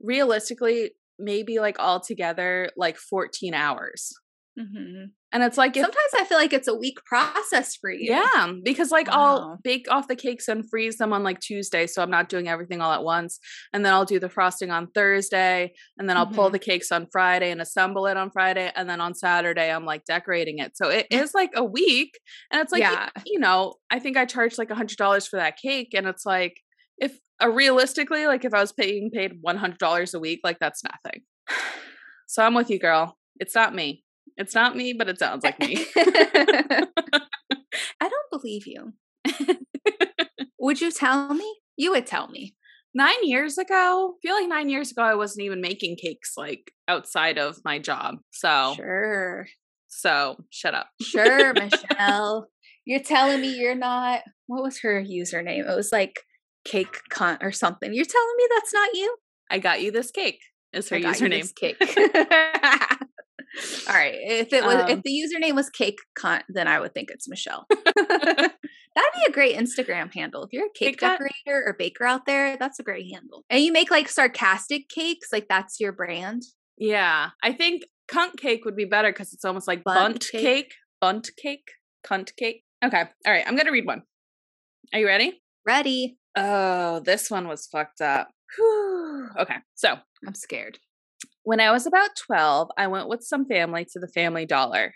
realistically maybe all together 14 hours. Mm-hmm. And it's sometimes I feel like it's a week process for you. Yeah, because I'll bake off the cakes and freeze them on Tuesday, so I'm not doing everything all at once. And then I'll do the frosting on Thursday, and then I'll pull the cakes on Friday and assemble it on Friday, and then on Saturday I'm decorating it. So it is a week, and it's yeah. I think I charged $100 for that cake, and it's if I was being paid $100 a week, that's nothing. So I'm with you, girl. It's not me. It's not me, but it sounds like me. I don't believe you. Would you tell me? You would tell me. 9 years ago, I feel like 9 years ago, I wasn't even making cakes outside of my job. So sure. So shut up. Sure, Michelle. You're telling me you're not. What was her username? It was Cake Cunt or something. You're telling me that's not you? I got you this cake. Is her username cake? All right. If it was, if the username was Cake Cunt, then I would think it's Michelle. That'd be a great Instagram handle. If you're a cake decorator or baker out there, that's a great handle. And you make sarcastic cakes, that's your brand. Yeah, I think cunt cake would be better because it's almost like bunt cake, cunt cake. Okay. All right. I'm gonna read one. Are you ready? Ready. Oh, this one was fucked up. Whew. Okay. So I'm scared. When I was about 12, I went with some family to the Family Dollar.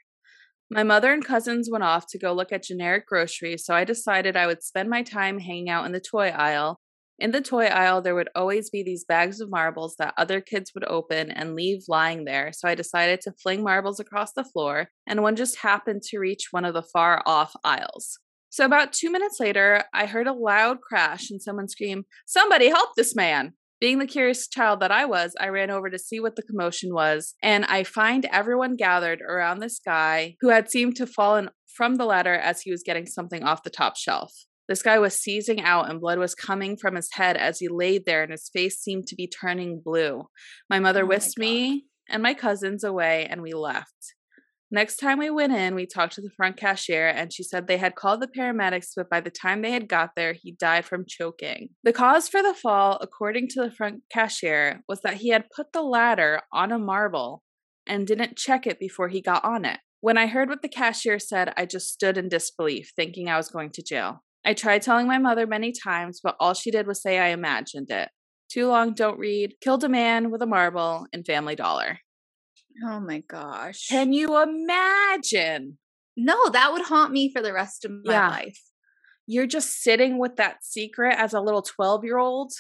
My mother and cousins went off to go look at generic groceries, so I decided I would spend my time hanging out in the toy aisle. In the toy aisle, there would always be these bags of marbles that other kids would open and leave lying there, so I decided to fling marbles across the floor, and one just happened to reach one of the far-off aisles. So about 2 minutes later, I heard a loud crash and someone scream, "Somebody help this man!" Being the curious child that I was, I ran over to see what the commotion was, and I find everyone gathered around this guy who had seemed to fallen from the ladder as he was getting something off the top shelf. This guy was seizing out, and blood was coming from his head as he laid there, and his face seemed to be turning blue. My mother whisked me and my cousins away, and we left. Next time we went in, we talked to the front cashier, and she said they had called the paramedics, but by the time they had got there, he died from choking. The cause for the fall, according to the front cashier, was that he had put the ladder on a marble and didn't check it before he got on it. When I heard what the cashier said, I just stood in disbelief, thinking I was going to jail. I tried telling my mother many times, but all she did was say I imagined it. Too long, don't read. Killed a man with a marble in Family Dollar. Oh my gosh. Can you imagine? No, that would haunt me for the rest of my life. You're just sitting with that secret as a little 12-year-old.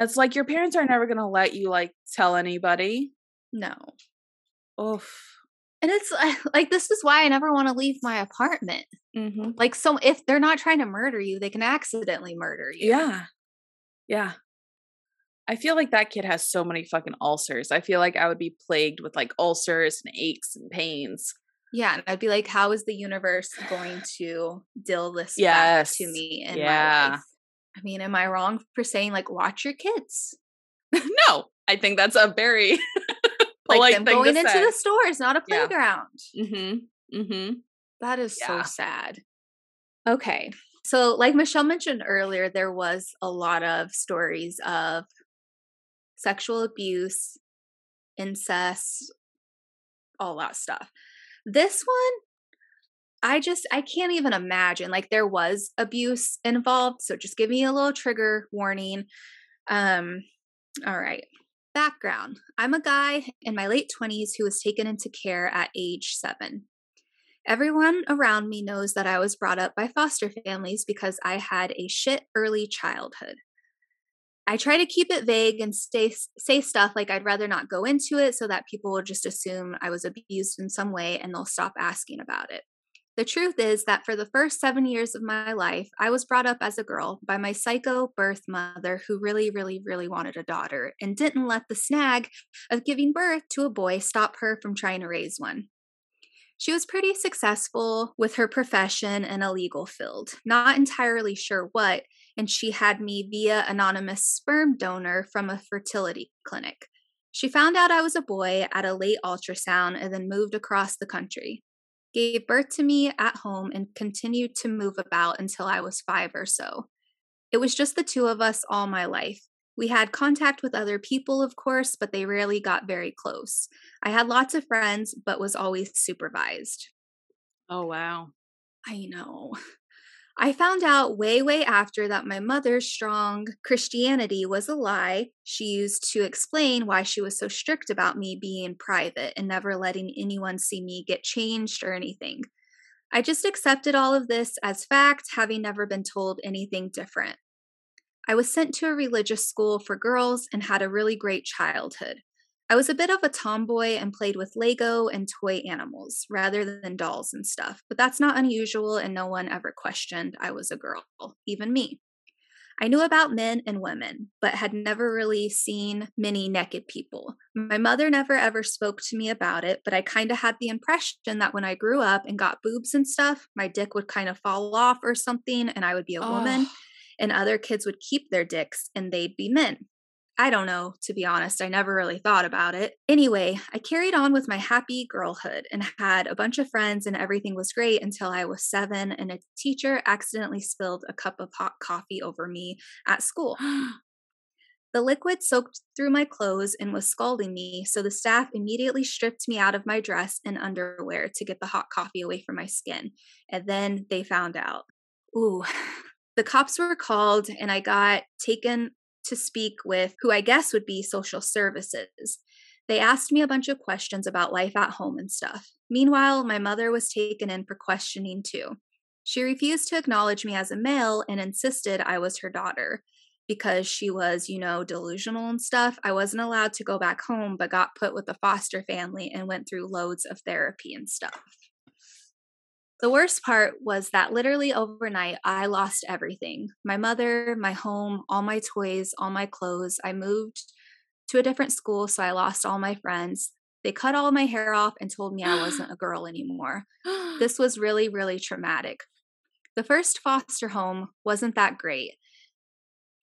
It's your parents are never going to let you tell anybody. No. Oof. And it's this is why I never want to leave my apartment. Mm-hmm. So if they're not trying to murder you, they can accidentally murder you. Yeah. Yeah. I feel like that kid has so many fucking ulcers. I feel like I would be plagued with ulcers and aches and pains. Yeah. And I'd be like, how is the universe going to deal this back to me in my life? I mean, am I wrong for saying watch your kids? No, I think that's a very polite thing going to into say. The store is not a playground. Yeah. Mm-hmm. Mm-hmm. That is so sad. Okay. So Michelle mentioned earlier, there was a lot of stories of sexual abuse, incest, all that stuff. This one, I can't even imagine. There was abuse involved. So just give me a little trigger warning. All right. Background. I'm a guy in my late 20s who was taken into care at age 7. Everyone around me knows that I was brought up by foster families because I had a shit early childhood. I try to keep it vague and say stuff like I'd rather not go into it so that people will just assume I was abused in some way and they'll stop asking about it. The truth is that for the first 7 years of my life, I was brought up as a girl by my psycho birth mother who really, really, really wanted a daughter and didn't let the snag of giving birth to a boy stop her from trying to raise one. She was pretty successful with her profession in a legal field, not entirely sure what, and she had me via anonymous sperm donor from a fertility clinic. She found out I was a boy at a late ultrasound and then moved across the country. Gave birth to me at home and continued to move about until I was 5 or so. It was just the two of us all my life. We had contact with other people, of course, but they rarely got very close. I had lots of friends, but was always supervised. Oh, wow. I know. I found out way, way after that my mother's strong Christianity was a lie she used to explain why she was so strict about me being private and never letting anyone see me get changed or anything. I just accepted all of this as fact, having never been told anything different. I was sent to a religious school for girls and had a really great childhood. I was a bit of a tomboy and played with Lego and toy animals rather than dolls and stuff, but that's not unusual and no one ever questioned I was a girl, even me. I knew about men and women, but had never really seen many naked people. My mother never ever spoke to me about it, but I kind of had the impression that when I grew up and got boobs and stuff, my dick would kind of fall off or something and I would be a woman and other kids would keep their dicks and they'd be men. I don't know, to be honest, I never really thought about it. Anyway, I carried on with my happy girlhood and had a bunch of friends and everything was great until I was 7 and a teacher accidentally spilled a cup of hot coffee over me at school. The liquid soaked through my clothes and was scalding me, so the staff immediately stripped me out of my dress and underwear to get the hot coffee away from my skin. And then they found out. Ooh. The cops were called and I got taken to speak with who I guess would be social services. They asked me a bunch of questions about life at home and stuff. Meanwhile, my mother was taken in for questioning too. She refused to acknowledge me as a male and insisted I was her daughter because she was, delusional and stuff. I wasn't allowed to go back home, but got put with the foster family and went through loads of therapy and stuff. The worst part was that literally overnight, I lost everything. My mother, my home, all my toys, all my clothes. I moved to a different school, so I lost all my friends. They cut all my hair off and told me I wasn't a girl anymore. This was really, really traumatic. The first foster home wasn't that great.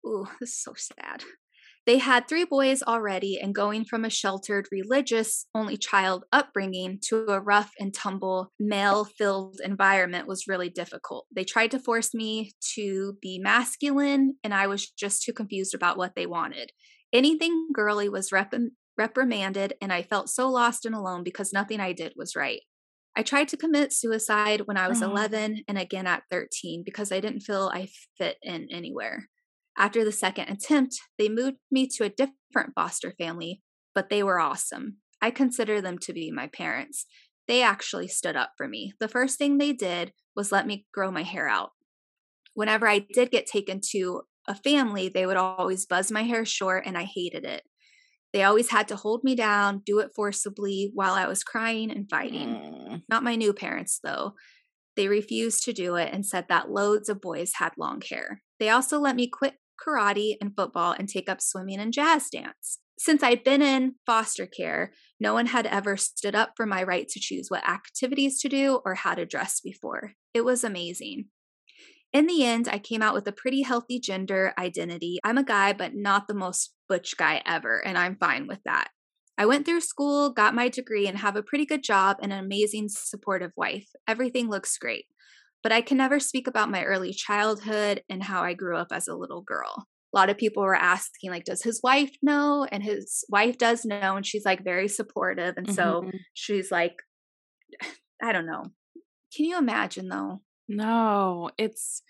Ooh, this is so sad. They had 3 boys already, and going from a sheltered, religious, only child upbringing to a rough and tumble, male-filled environment was really difficult. They tried to force me to be masculine, and I was just too confused about what they wanted. Anything girly was reprimanded, and I felt so lost and alone because nothing I did was right. I tried to commit suicide when I was 11 and again at 13 because I didn't feel I fit in anywhere. After the second attempt, they moved me to a different foster family, but they were awesome. I consider them to be my parents. They actually stood up for me. The first thing they did was let me grow my hair out. Whenever I did get taken to a family, they would always buzz my hair short, and I hated it. They always had to hold me down, do it forcibly while I was crying and fighting. Not my new parents, though. They refused to do it and said that loads of boys had long hair. They also let me quit karate and football and take up swimming and jazz dance. Since I'd been in foster care, no one had ever stood up for my right to choose what activities to do or how to dress before. It was amazing. In the end, I came out with a pretty healthy gender identity. I'm a guy, but not the most butch guy ever, and I'm fine with that. I went through school, got my degree, and have a pretty good job and an amazing supportive wife. Everything looks great. But I can never speak about my early childhood and how I grew up as a little girl. A lot of people were asking, does his wife know? And his wife does know. And she's very supportive. And so she's I don't know. Can you imagine though? No, it's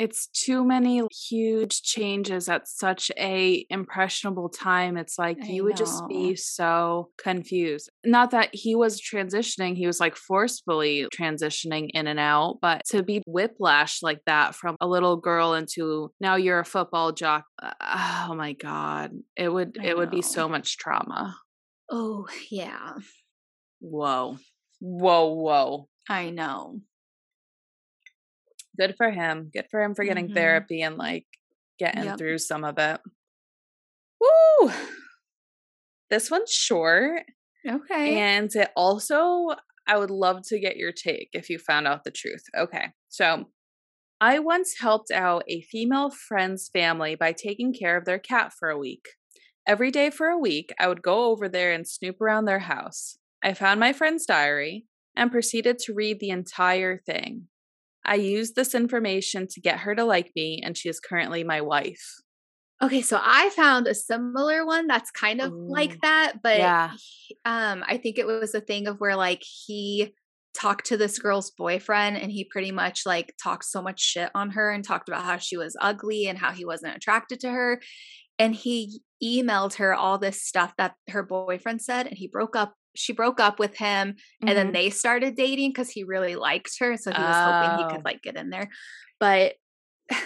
It's too many huge changes at such a impressionable time. It's like you would just be so confused. Not that he was transitioning. He was like forcefully transitioning in and out. But to be whiplash like that from a little girl into now you're a football jock. Oh, my God. It would be so much trauma. Oh, yeah. Whoa. I know. Good for him. Good for him for getting therapy and like getting through some of it. Woo! This one's short. Okay. And it also, I would love to get your take if you found out the truth. Okay. So I once helped out a female friend's family by taking care of their cat for a week. Every day for a week, I would go over there and snoop around their house. I found my friend's diary and proceeded to read the entire thing. I used this information to get her to like me, and she is currently my wife. Okay, so I found a similar one that's kind of like that, but I think it was a thing of where like he talked to this girl's boyfriend and he pretty much like talked so much shit on her and talked about how she was ugly and how he wasn't attracted to her. And he emailed her all this stuff that her boyfriend said, and she broke up with him, and then they started dating because he really liked her. So he was hoping he could like get in there. But I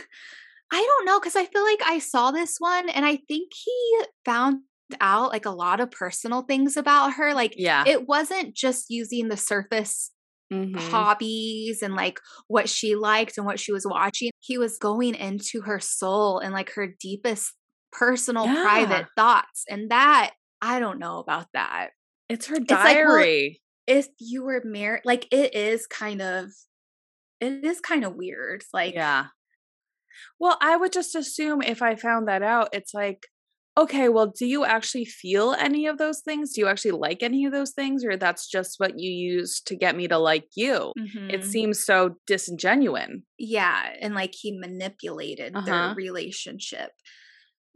don't know, because I feel like I saw this one and I think he found out like a lot of personal things about her. Like it wasn't just using the surface hobbies and like what she liked and what she was watching. He was going into her soul and like her deepest personal private thoughts. And that, I don't know about that. It's her diary. It's like, well, if you were married, like it is kind of weird. Like, well, I would just assume if I found that out, it's like, okay, well, do you actually feel any of those things? Do you actually like any of those things? Or that's just what you use to get me to like you? It seems so disingenuous. Yeah. And like he manipulated their relationship.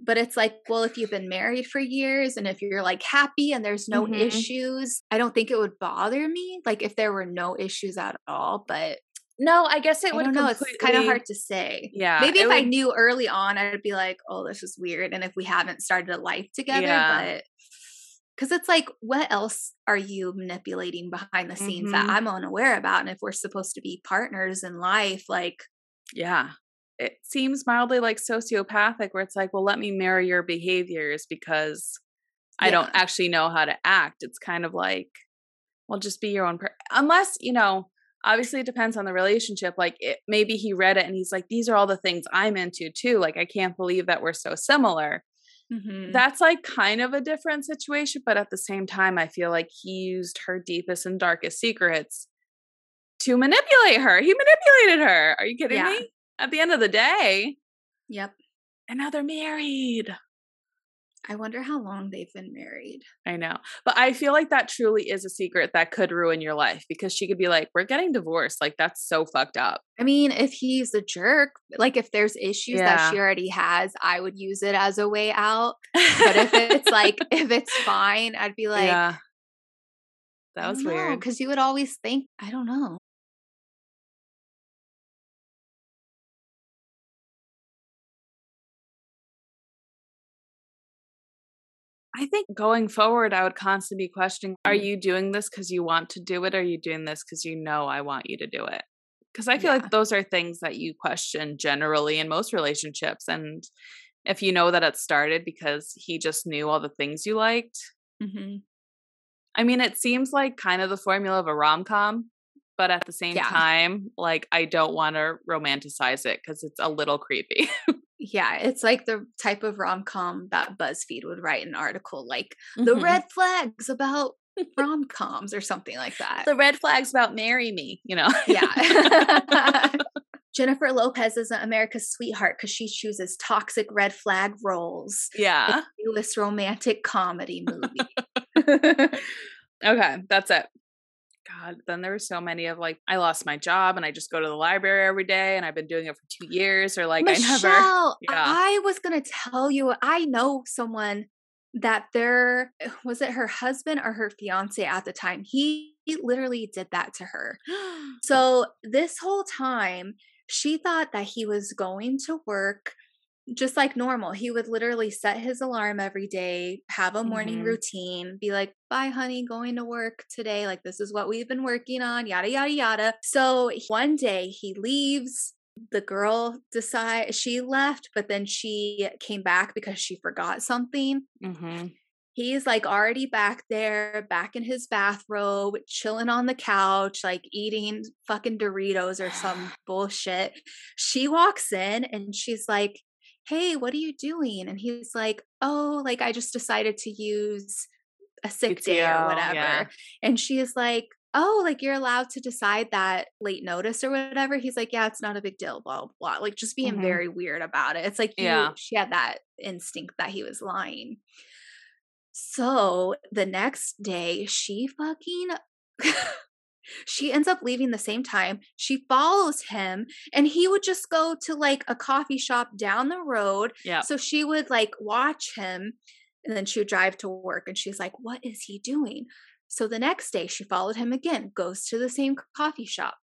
But it's like, well, if you've been married for years and if you're like happy and there's no issues, I don't think it would bother me. Like if there were no issues at all, but no, I guess it would. No, it's kind of hard to say. Yeah. Maybe if I knew early on, I'd be like, oh, this is weird. And if we haven't started a life together, but because it's like, what else are you manipulating behind the scenes that I'm unaware about? And if we're supposed to be partners in life, like, it seems mildly like sociopathic where it's like, well, let me mirror your behaviors because I don't actually know how to act. It's kind of like, well, just be your own unless, you know, obviously it depends on the relationship. Like maybe he read it and he's like, these are all the things I'm into too. Like, I can't believe that we're so similar. That's like kind of a different situation. But at the same time, I feel like he used her deepest and darkest secrets to manipulate her. He manipulated her. Are you kidding me? At the end of the day. Yep. And now they're married. I wonder how long they've been married. I know. But I feel like that truly is a secret that could ruin your life because she could be like, we're getting divorced. Like, that's so fucked up. I mean, if he's a jerk, like if there's issues that she already has, I would use it as a way out. But if it's like, if it's fine, I'd be like, that was weird. Because you would always think, I don't know. I think going forward, I would constantly be questioning, are you doing this because you want to do it? Or are you doing this because you know I want you to do it? Because I feel like those are things that you question generally in most relationships. And if you know that it started because he just knew all the things you liked. I mean, it seems like kind of the formula of a rom-com, but at the same time, like I don't want to romanticize it because it's a little creepy. Yeah, it's like the type of rom-com that BuzzFeed would write an article like the red flags about rom-coms or something like that. The red flags about marry me, you know? Yeah. Jennifer Lopez isn't America's sweetheart because she chooses toxic red flag roles. Yeah. The newest romantic comedy movie. Okay, that's it. God, then there were so many of like, I lost my job and I just go to the library every day and I've been doing it for 2 years or like Michelle, I was going to tell you, I know someone that was it her husband or her fiance at the time? He literally did that to her. So this whole time She thought that he was going to work just like normal. He would literally set his alarm every day, have a morning routine, be like, bye, honey, going to work today. Like, this is what we've been working on, yada, yada, yada. So one day he leaves. The girl decides she left, but then she came back because she forgot something. He's like already back there, back in his bathrobe, chilling on the couch, like eating fucking Doritos or some bullshit. She walks in and she's like, hey, what are you doing? And he's like, oh, like I just decided to use a sick day or whatever. Yeah. And she is like, oh, like you're allowed to decide that late notice or whatever. He's like, yeah, it's not a big deal, blah, blah, blah. Like just being very weird about it. It's like, she had that instinct that he was lying. So the next day she fucking, she ends up leaving the same time. She follows him and he would just go to like a coffee shop down the road. Yeah. So she would like watch him and then she would drive to work and she's like, what is he doing? So the next day she followed him again, goes to the same coffee shop.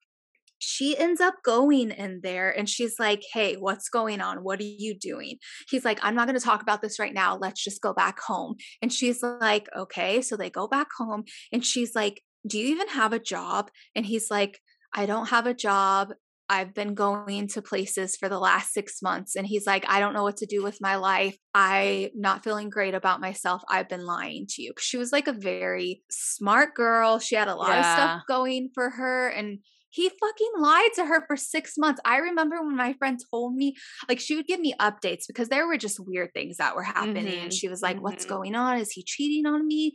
She ends up going in there and she's like, hey, what's going on? What are you doing? He's like, I'm not going to talk about this right now. Let's just go back home. And she's like, okay. So they go back home and she's like, do you even have a job? And he's like, I don't have a job. I've been going to places for the last 6 months. And he's like, I don't know what to do with my life. I'm not feeling great about myself. I've been lying to you. She was like a very smart girl. She had a lot of stuff going for her. And he fucking lied to her for 6 months. I remember when my friend told me, like, she would give me updates because there were just weird things that were happening. And she was like, what's going on? Is he cheating on me?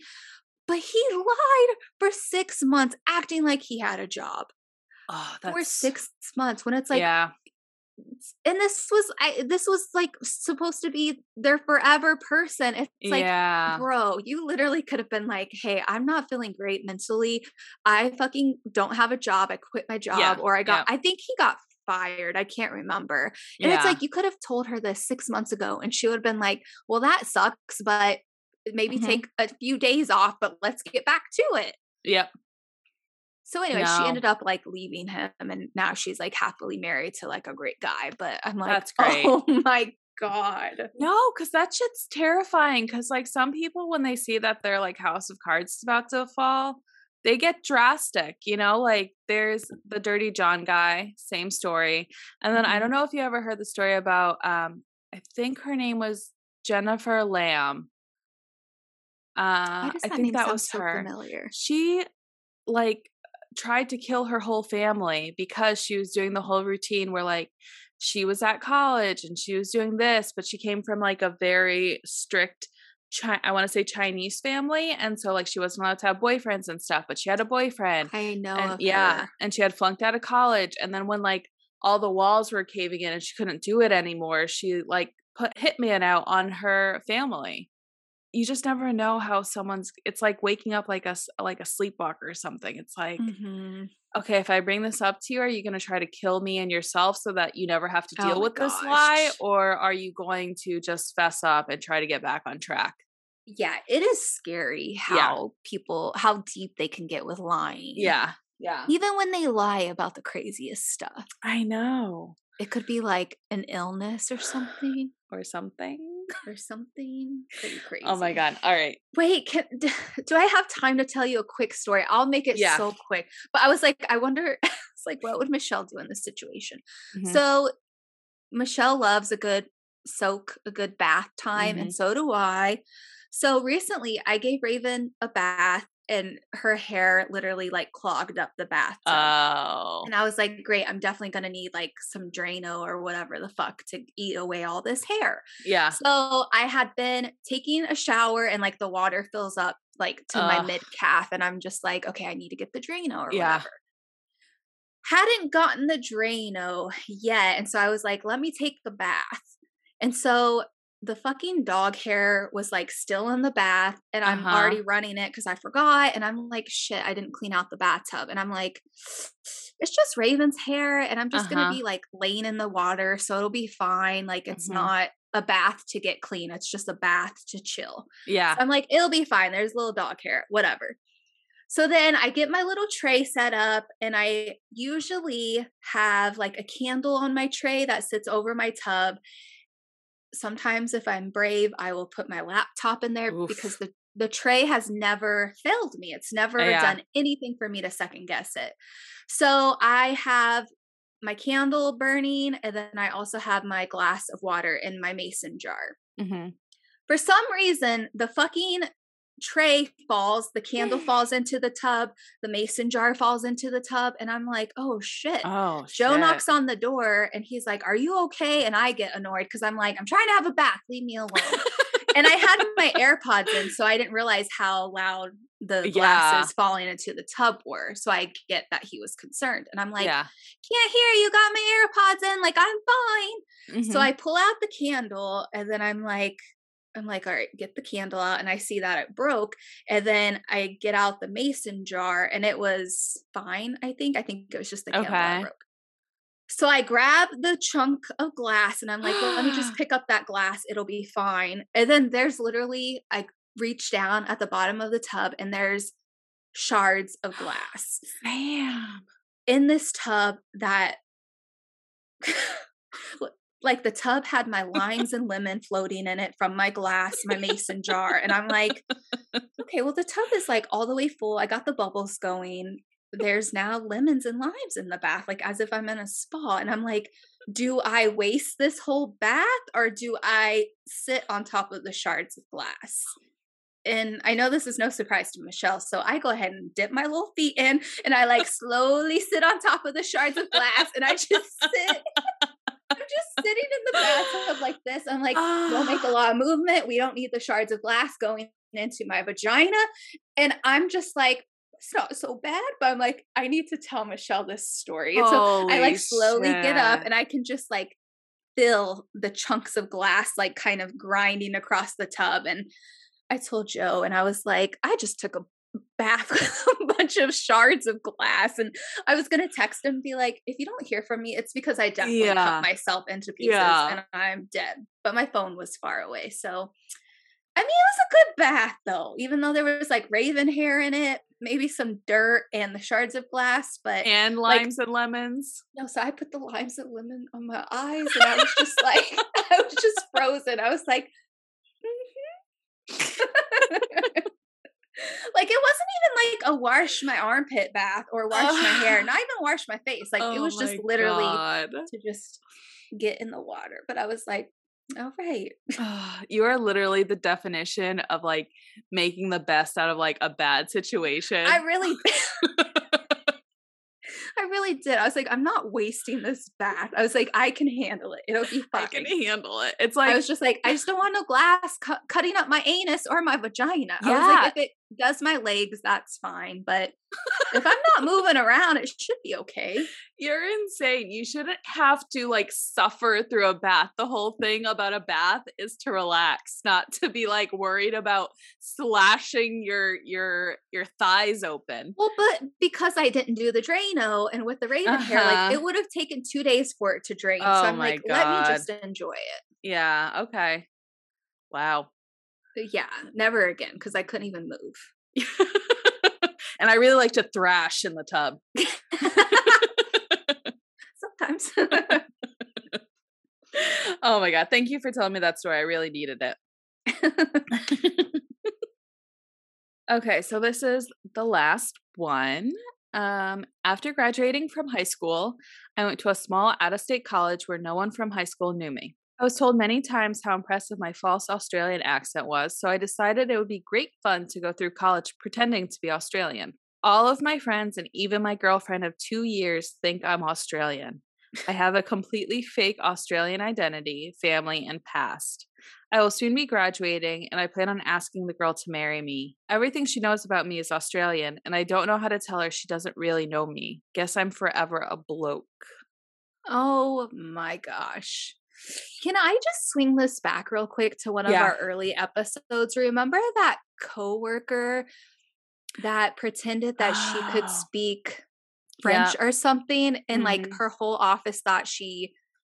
But he lied for 6 months acting like he had a job. Oh, that's... For 6 months, when it's like, and this was like supposed to be their forever person. It's like, bro, you literally could have been like, hey, I'm not feeling great mentally. I fucking don't have a job. I quit my job, or I think he got fired. I can't remember. And it's like, you could have told her this 6 months ago and she would have been like, well, that sucks, but maybe take a few days off, but let's get back to it. So anyway, she ended up like leaving him and now she's like happily married to like a great guy. But I'm like, that's great. Oh my God. No, because that shit's terrifying. Because like some people, when they see that their like house of cards is about to fall, they get drastic, you know, like there's the Dirty John guy, same story. And then I don't know if you ever heard the story about, I think her name was Jennifer Lamb. Why does that I think name that was so her. Familiar? She like tried to kill her whole family because she was doing the whole routine where like she was at college and she was doing this, but she came from like a very strict, I want to say Chinese family. And so like she wasn't allowed to have boyfriends and stuff, but she had a boyfriend. I know. And, and she had flunked out of college. And then when like all the walls were caving in and she couldn't do it anymore, she like put hitman out on her family. You just never know how someone's, it's like waking up like a sleepwalker or something. It's like, okay, if I bring this up to you, are you going to try to kill me and yourself so that you never have to deal with this lie? Or are you going to just fess up and try to get back on track? Yeah. It is scary how people, how deep they can get with lying. Yeah. Even when they lie about the craziest stuff. I know. It could be like an illness or something. Or something pretty crazy. Oh my God. All right. Wait, do I have time to tell you a quick story? I'll make it so quick. But I was like, I wonder, it's like, what would Michelle do in this situation? So Michelle loves a good soak, a good bath time. And so do I. So recently I gave Raven a bath and her hair literally like clogged up the bathtub. Oh. And I was like, great, I'm definitely going to need like some Drano or whatever the fuck to eat away all this hair. Yeah. So I had been taking a shower and like the water fills up like to my mid calf. And I'm just like, okay, I need to get the Drano or whatever. Hadn't gotten the Drano yet. And so I was like, let me take the bath. And so the fucking dog hair was like still in the bath and I'm already running it because I forgot. And I'm like, shit, I didn't clean out the bathtub. And I'm like, it's just Raven's hair and I'm just going to be like laying in the water. So it'll be fine. Like it's not a bath to get clean. It's just a bath to chill. Yeah. So I'm like, it'll be fine. There's little dog hair, whatever. So then I get my little tray set up, and I usually have like a candle on my tray that sits over my tub. Sometimes if I'm brave, I will put my laptop in there. Oof. Because the tray has never failed me. It's never done anything for me to second guess it. So I have my candle burning, and then I also have my glass of water in my mason jar. Mm-hmm. For some reason, the fucking tray falls, the candle falls into the tub, the mason jar falls into the tub, and I'm like, oh shit. Oh, Joe shit. Knocks on the door and he's like, are you okay? And I get annoyed because I'm like, I'm trying to have a bath, leave me alone. And I had my AirPods in, so I didn't realize how loud the glasses falling into the tub were. So I get that he was concerned. And I'm like, can't hear you, got my AirPods in, like, I'm fine. Mm-hmm. So I pull out the candle, and then I'm like, all right, get the candle out. And I see that it broke. And then I get out the mason jar, and it was fine. I think it was just the candle that broke. So I grab the chunk of glass, and I'm like, well, let me just pick up that glass. It'll be fine. And then there's literally, I reach down at the bottom of the tub, and there's shards of glass. Damn. In this tub that like the tub had my limes and lemon floating in it from my glass, my mason jar. And I'm like, okay, well, the tub is like all the way full. I got the bubbles going. There's now lemons and limes in the bath, like as if I'm in a spa. And I'm like, do I waste this whole bath, or do I sit on top of the shards of glass? And I know this is no surprise to Michelle, so I go ahead and dip my little feet in, and I like slowly sit on top of the shards of glass, and I just sit. I'm just sitting in the bathtub like this. I'm like, don't make a lot of movement. We don't need the shards of glass going into my vagina. And I'm just like, it's not so bad, but I'm like, I need to tell Michelle this story. And so I like slowly get up, and I can just like feel the chunks of glass like kind of grinding across the tub. And I told Joe, and I was like, I just took a bath with a bunch of shards of glass. And I was going to text him and be like, if you don't hear from me, it's because I definitely cut myself into pieces and I'm dead. But my phone was far away. So I mean, it was a good bath though, even though there was like raven hair in it, maybe some dirt and the shards of glass, but and limes and lemons. No, so I put the limes and lemon on my eyes, and I was just like, I was just frozen. I was like, like it wasn't even like a wash my armpit bath or wash my hair, not even wash my face. Like it was just literally to just get in the water. But I was like, all right. You are literally the definition of like making the best out of like a bad situation. I really did. I was like, I'm not wasting this bath. I was like, I can handle it. It'll be fine. I can handle it. It's like, I was just like, I just don't want no glass cutting up my anus or my vagina. Yeah. I was like, if it does my legs, that's fine. But if I'm not moving around, it should be okay. You're insane. You shouldn't have to like suffer through a bath. The whole thing about a bath is to relax, not to be like worried about slashing your thighs open. Well, but because I didn't do the Drano, and with the raven hair, like it would have taken 2 days for it to drain. So I'm like, let me just enjoy it. Yeah. Okay. Wow. But yeah. Never again. 'Cause I couldn't even move. And I really like to thrash in the tub. Sometimes. Oh my God. Thank you for telling me that story. I really needed it. Okay. So this is the last one. After graduating from high school, I went to a small out-of-state college where no one from high school knew me. I was told many times how impressive my false Australian accent was, so I decided it would be great fun to go through college pretending to be Australian. All of my friends and even my girlfriend of 2 years think I'm Australian. I have a completely fake Australian identity, family, and past. I will soon be graduating, and I plan on asking the girl to marry me. Everything she knows about me is Australian, and I don't know how to tell her she doesn't really know me. Guess I'm forever a bloke. Oh my gosh. Can I just swing this back real quick to one of our early episodes? Remember that coworker that pretended that she could speak French or something, and like her whole office thought she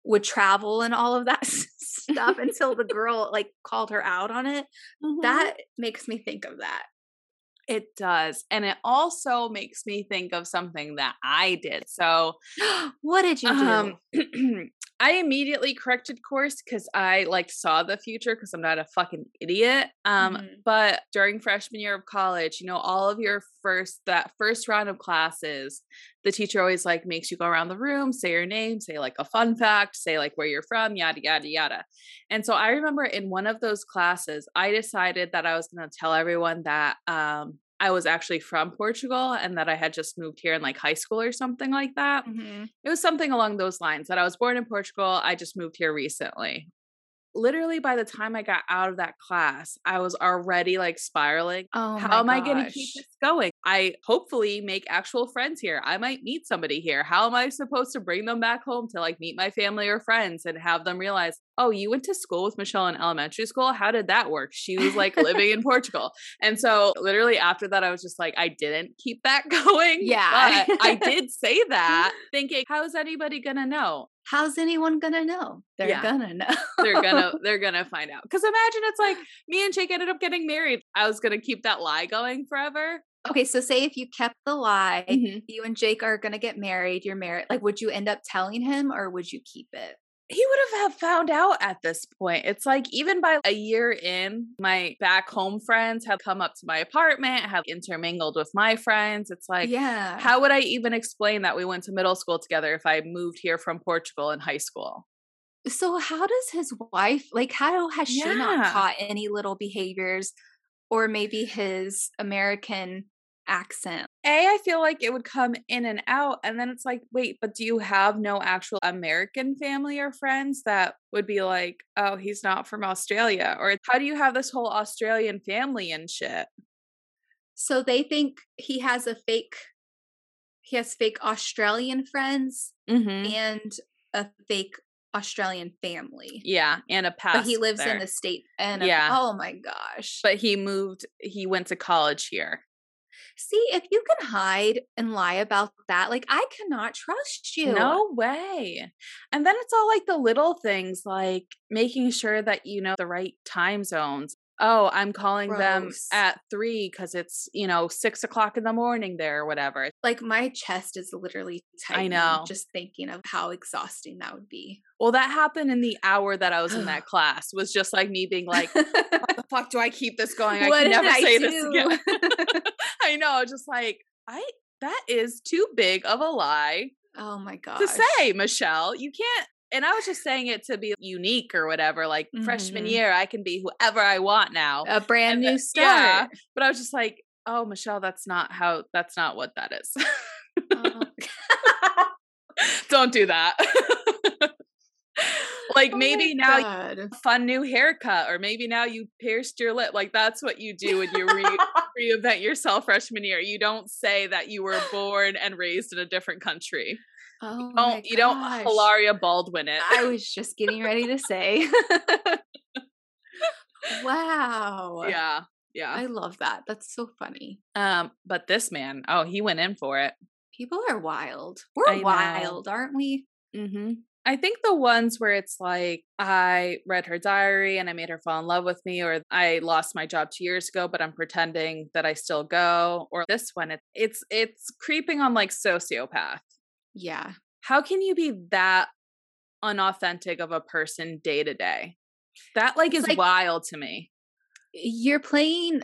would travel and all of that stuff until the girl like called her out on it? That makes me think of that. It does. And it also makes me think of something that I did. So what did you do? I immediately corrected course because I saw the future because I'm not a fucking idiot. But during freshman year of college, all of your first round of classes, the teacher always makes you go around the room, say your name, say a fun fact, say where you're from, yada, yada, yada. And so I remember in one of those classes, I decided that I was going to tell everyone that, I was actually from Portugal and that I had just moved here in high school or something like that. Mm-hmm. It was something along those lines that I was born in Portugal. I just moved here recently. Literally by the time I got out of that class, I was already spiraling. Oh, how am I going to keep this going? I hopefully make actual friends here. I might meet somebody here. How am I supposed to bring them back home to meet my family or friends and have them realize, oh, you went to school with Michelle in elementary school? How did that work? She was living in Portugal. And so literally after that, I was just I didn't keep that going. Yeah. But I did say that thinking, how's anybody going to know? How's anyone going to know? They're going to know. They're going to find out. Cause imagine it's me and Jake ended up getting married. I was going to keep that lie going forever. Okay. So say if you kept the lie, mm-hmm. you and Jake are going to get married, you're married. Would you end up telling him or would you keep it? He would have found out at this point. It's even by a year in, my back home friends have come up to my apartment, have intermingled with my friends. It's yeah. How would I even explain that we went to middle school together if I moved here from Portugal in high school? So how does his wife, how has she not caught any little behaviors or maybe his American accent? I feel it would come in and out. And then it's wait, but do you have no actual American family or friends that would be oh, he's not from Australia? Or how do you have this whole Australian family and shit? So they think he has fake Australian friends mm-hmm. and a fake Australian family. Yeah. And a pastor. But he lives in the state. And oh my gosh. But he went to college here. See, if you can hide and lie about that, I cannot trust you. No way. And then it's all the little things, making sure that you know the right time zones. Oh, I'm calling Gross. Them at 3 because it's, 6 o'clock in the morning there or whatever. My chest is literally tightening. I know. Just thinking of how exhausting that would be. Well, that happened in the hour that I was in that class was just me being what the fuck do I keep this going? I can never say this again. I know. Just that is too big of a lie. Oh my gosh. To say, Michelle, you can't. And I was just saying it to be unique or whatever, mm-hmm. freshman year, I can be whoever I want now. A brand new start. Yeah. But I was just oh, Michelle, that's not what that is. Don't do that. Maybe now you have a fun new haircut, or maybe now you pierced your lip. That's what you do when you reinvent yourself freshman year. You don't say that you were born and raised in a different country. Oh, you don't Hilaria Baldwin it. I was just getting ready to say. Wow. Yeah. Yeah. I love that. That's so funny. But this man, he went in for it. People are wild. We're wild, aren't we? Mm-hmm. I think the ones where it's I read her diary and I made her fall in love with me, or I lost my job 2 years ago, but I'm pretending that I still go, or this one, it's creeping on sociopath. Yeah. How can you be that unauthentic of a person day to day? That is wild to me. You're playing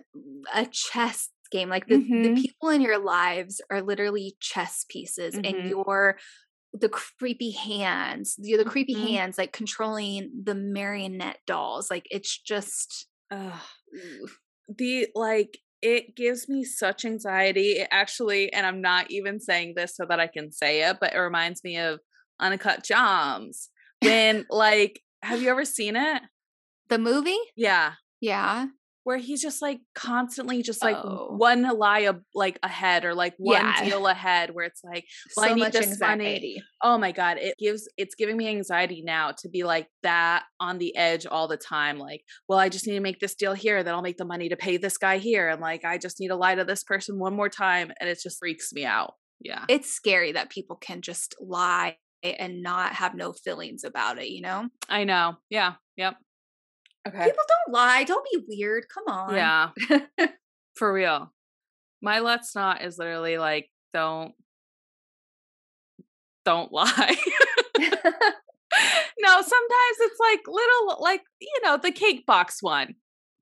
a chess game. Mm-hmm. the people in your lives are literally chess pieces mm-hmm. and you're the creepy hands, mm-hmm. hands, controlling the marionette dolls. It's just it gives me such anxiety. It actually, and I'm not even saying this so that I can say it, but it reminds me of Uncut Gems. When have you ever seen it? The movie? Yeah. Yeah. Where he's just constantly just one lie ahead or one deal ahead where it's so I need this anxiety. Money. Oh my God. It's giving me anxiety now to be that on the edge all the time. I just need to make this deal here. Then I'll make the money to pay this guy here. And I just need to lie to this person one more time. And it just freaks me out. Yeah. It's scary that people can just lie and not have no feelings about it, you know? I know. Yeah. Yep. Okay. People don't lie. Don't be weird. Come on. Yeah. For real. My Let's Not is literally like, don't lie. No, sometimes it's like little, like, you know, the cake box one.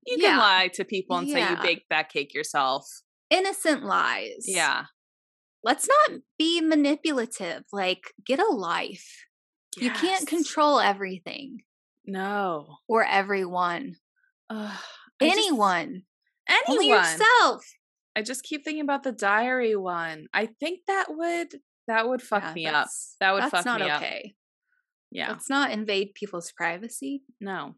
You can lie to people and say you baked that cake yourself. Innocent lies. Yeah. Let's not be manipulative. Like, get a life. Yes. You can't control everything. No. Or everyone. Anyone. Anyone. Only yourself. I just keep thinking about the diary one. I think that would fuck me up. That would fuck me up. That's not okay. Yeah. Let's not invade people's privacy. No.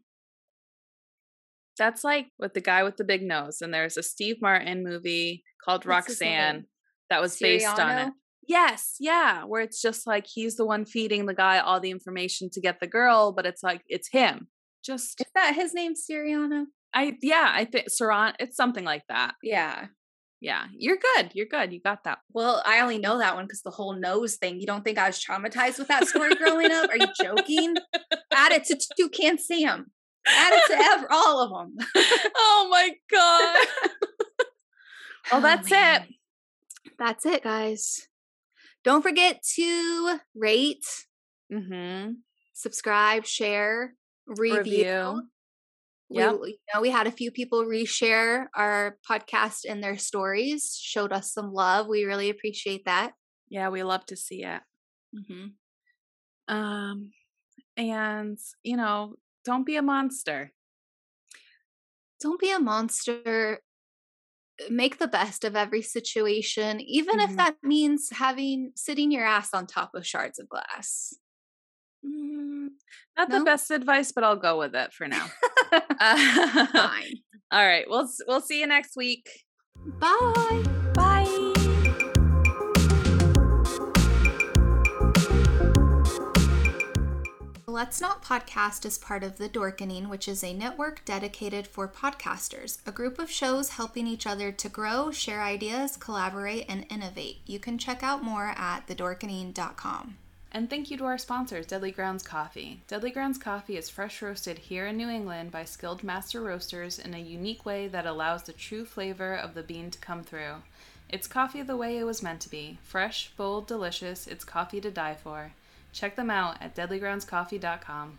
That's like with the guy with the big nose. And there's a Steve Martin movie called Roxanne that was based on it. Yes. Yeah. Where it's just like, he's the one feeding the guy all the information to get the girl, but it's like, it's him. Just. Is that his name, Cyrano? I think Cyrano, it's something like that. Yeah. Yeah. You're good. You're good. You got that. Well, I only know that one because the whole nose thing. You don't think I was traumatized with that story growing up? Are you joking? Add it to Toucan Sam. Add it to all of them. Oh my God. Well, that's it. That's it, guys. Don't forget to rate, subscribe, share, review. Yep. We had a few people reshare our podcast and their stories, showed us some love. We really appreciate that. Yeah, we love to see it. Mm-hmm. And, you know, don't be a monster. Don't be a monster. Make the best of every situation, even if that means sitting your ass on top of shards of glass. Not the best advice, but I'll go with it for now. Fine. All right. We'll see you next week. Bye. Bye. Let's Not podcast is part of The Dorkening, which is a network dedicated for podcasters, a group of shows helping each other to grow, share ideas, collaborate, and innovate. You can check out more at thedorkening.com. And thank you to our sponsors, Deadly Grounds Coffee. Deadly Grounds Coffee is fresh roasted here in New England by skilled master roasters in a unique way that allows the true flavor of the bean to come through. It's coffee the way it was meant to be. Fresh, bold, delicious. It's coffee to die for. Check them out at deadlygroundscoffee.com.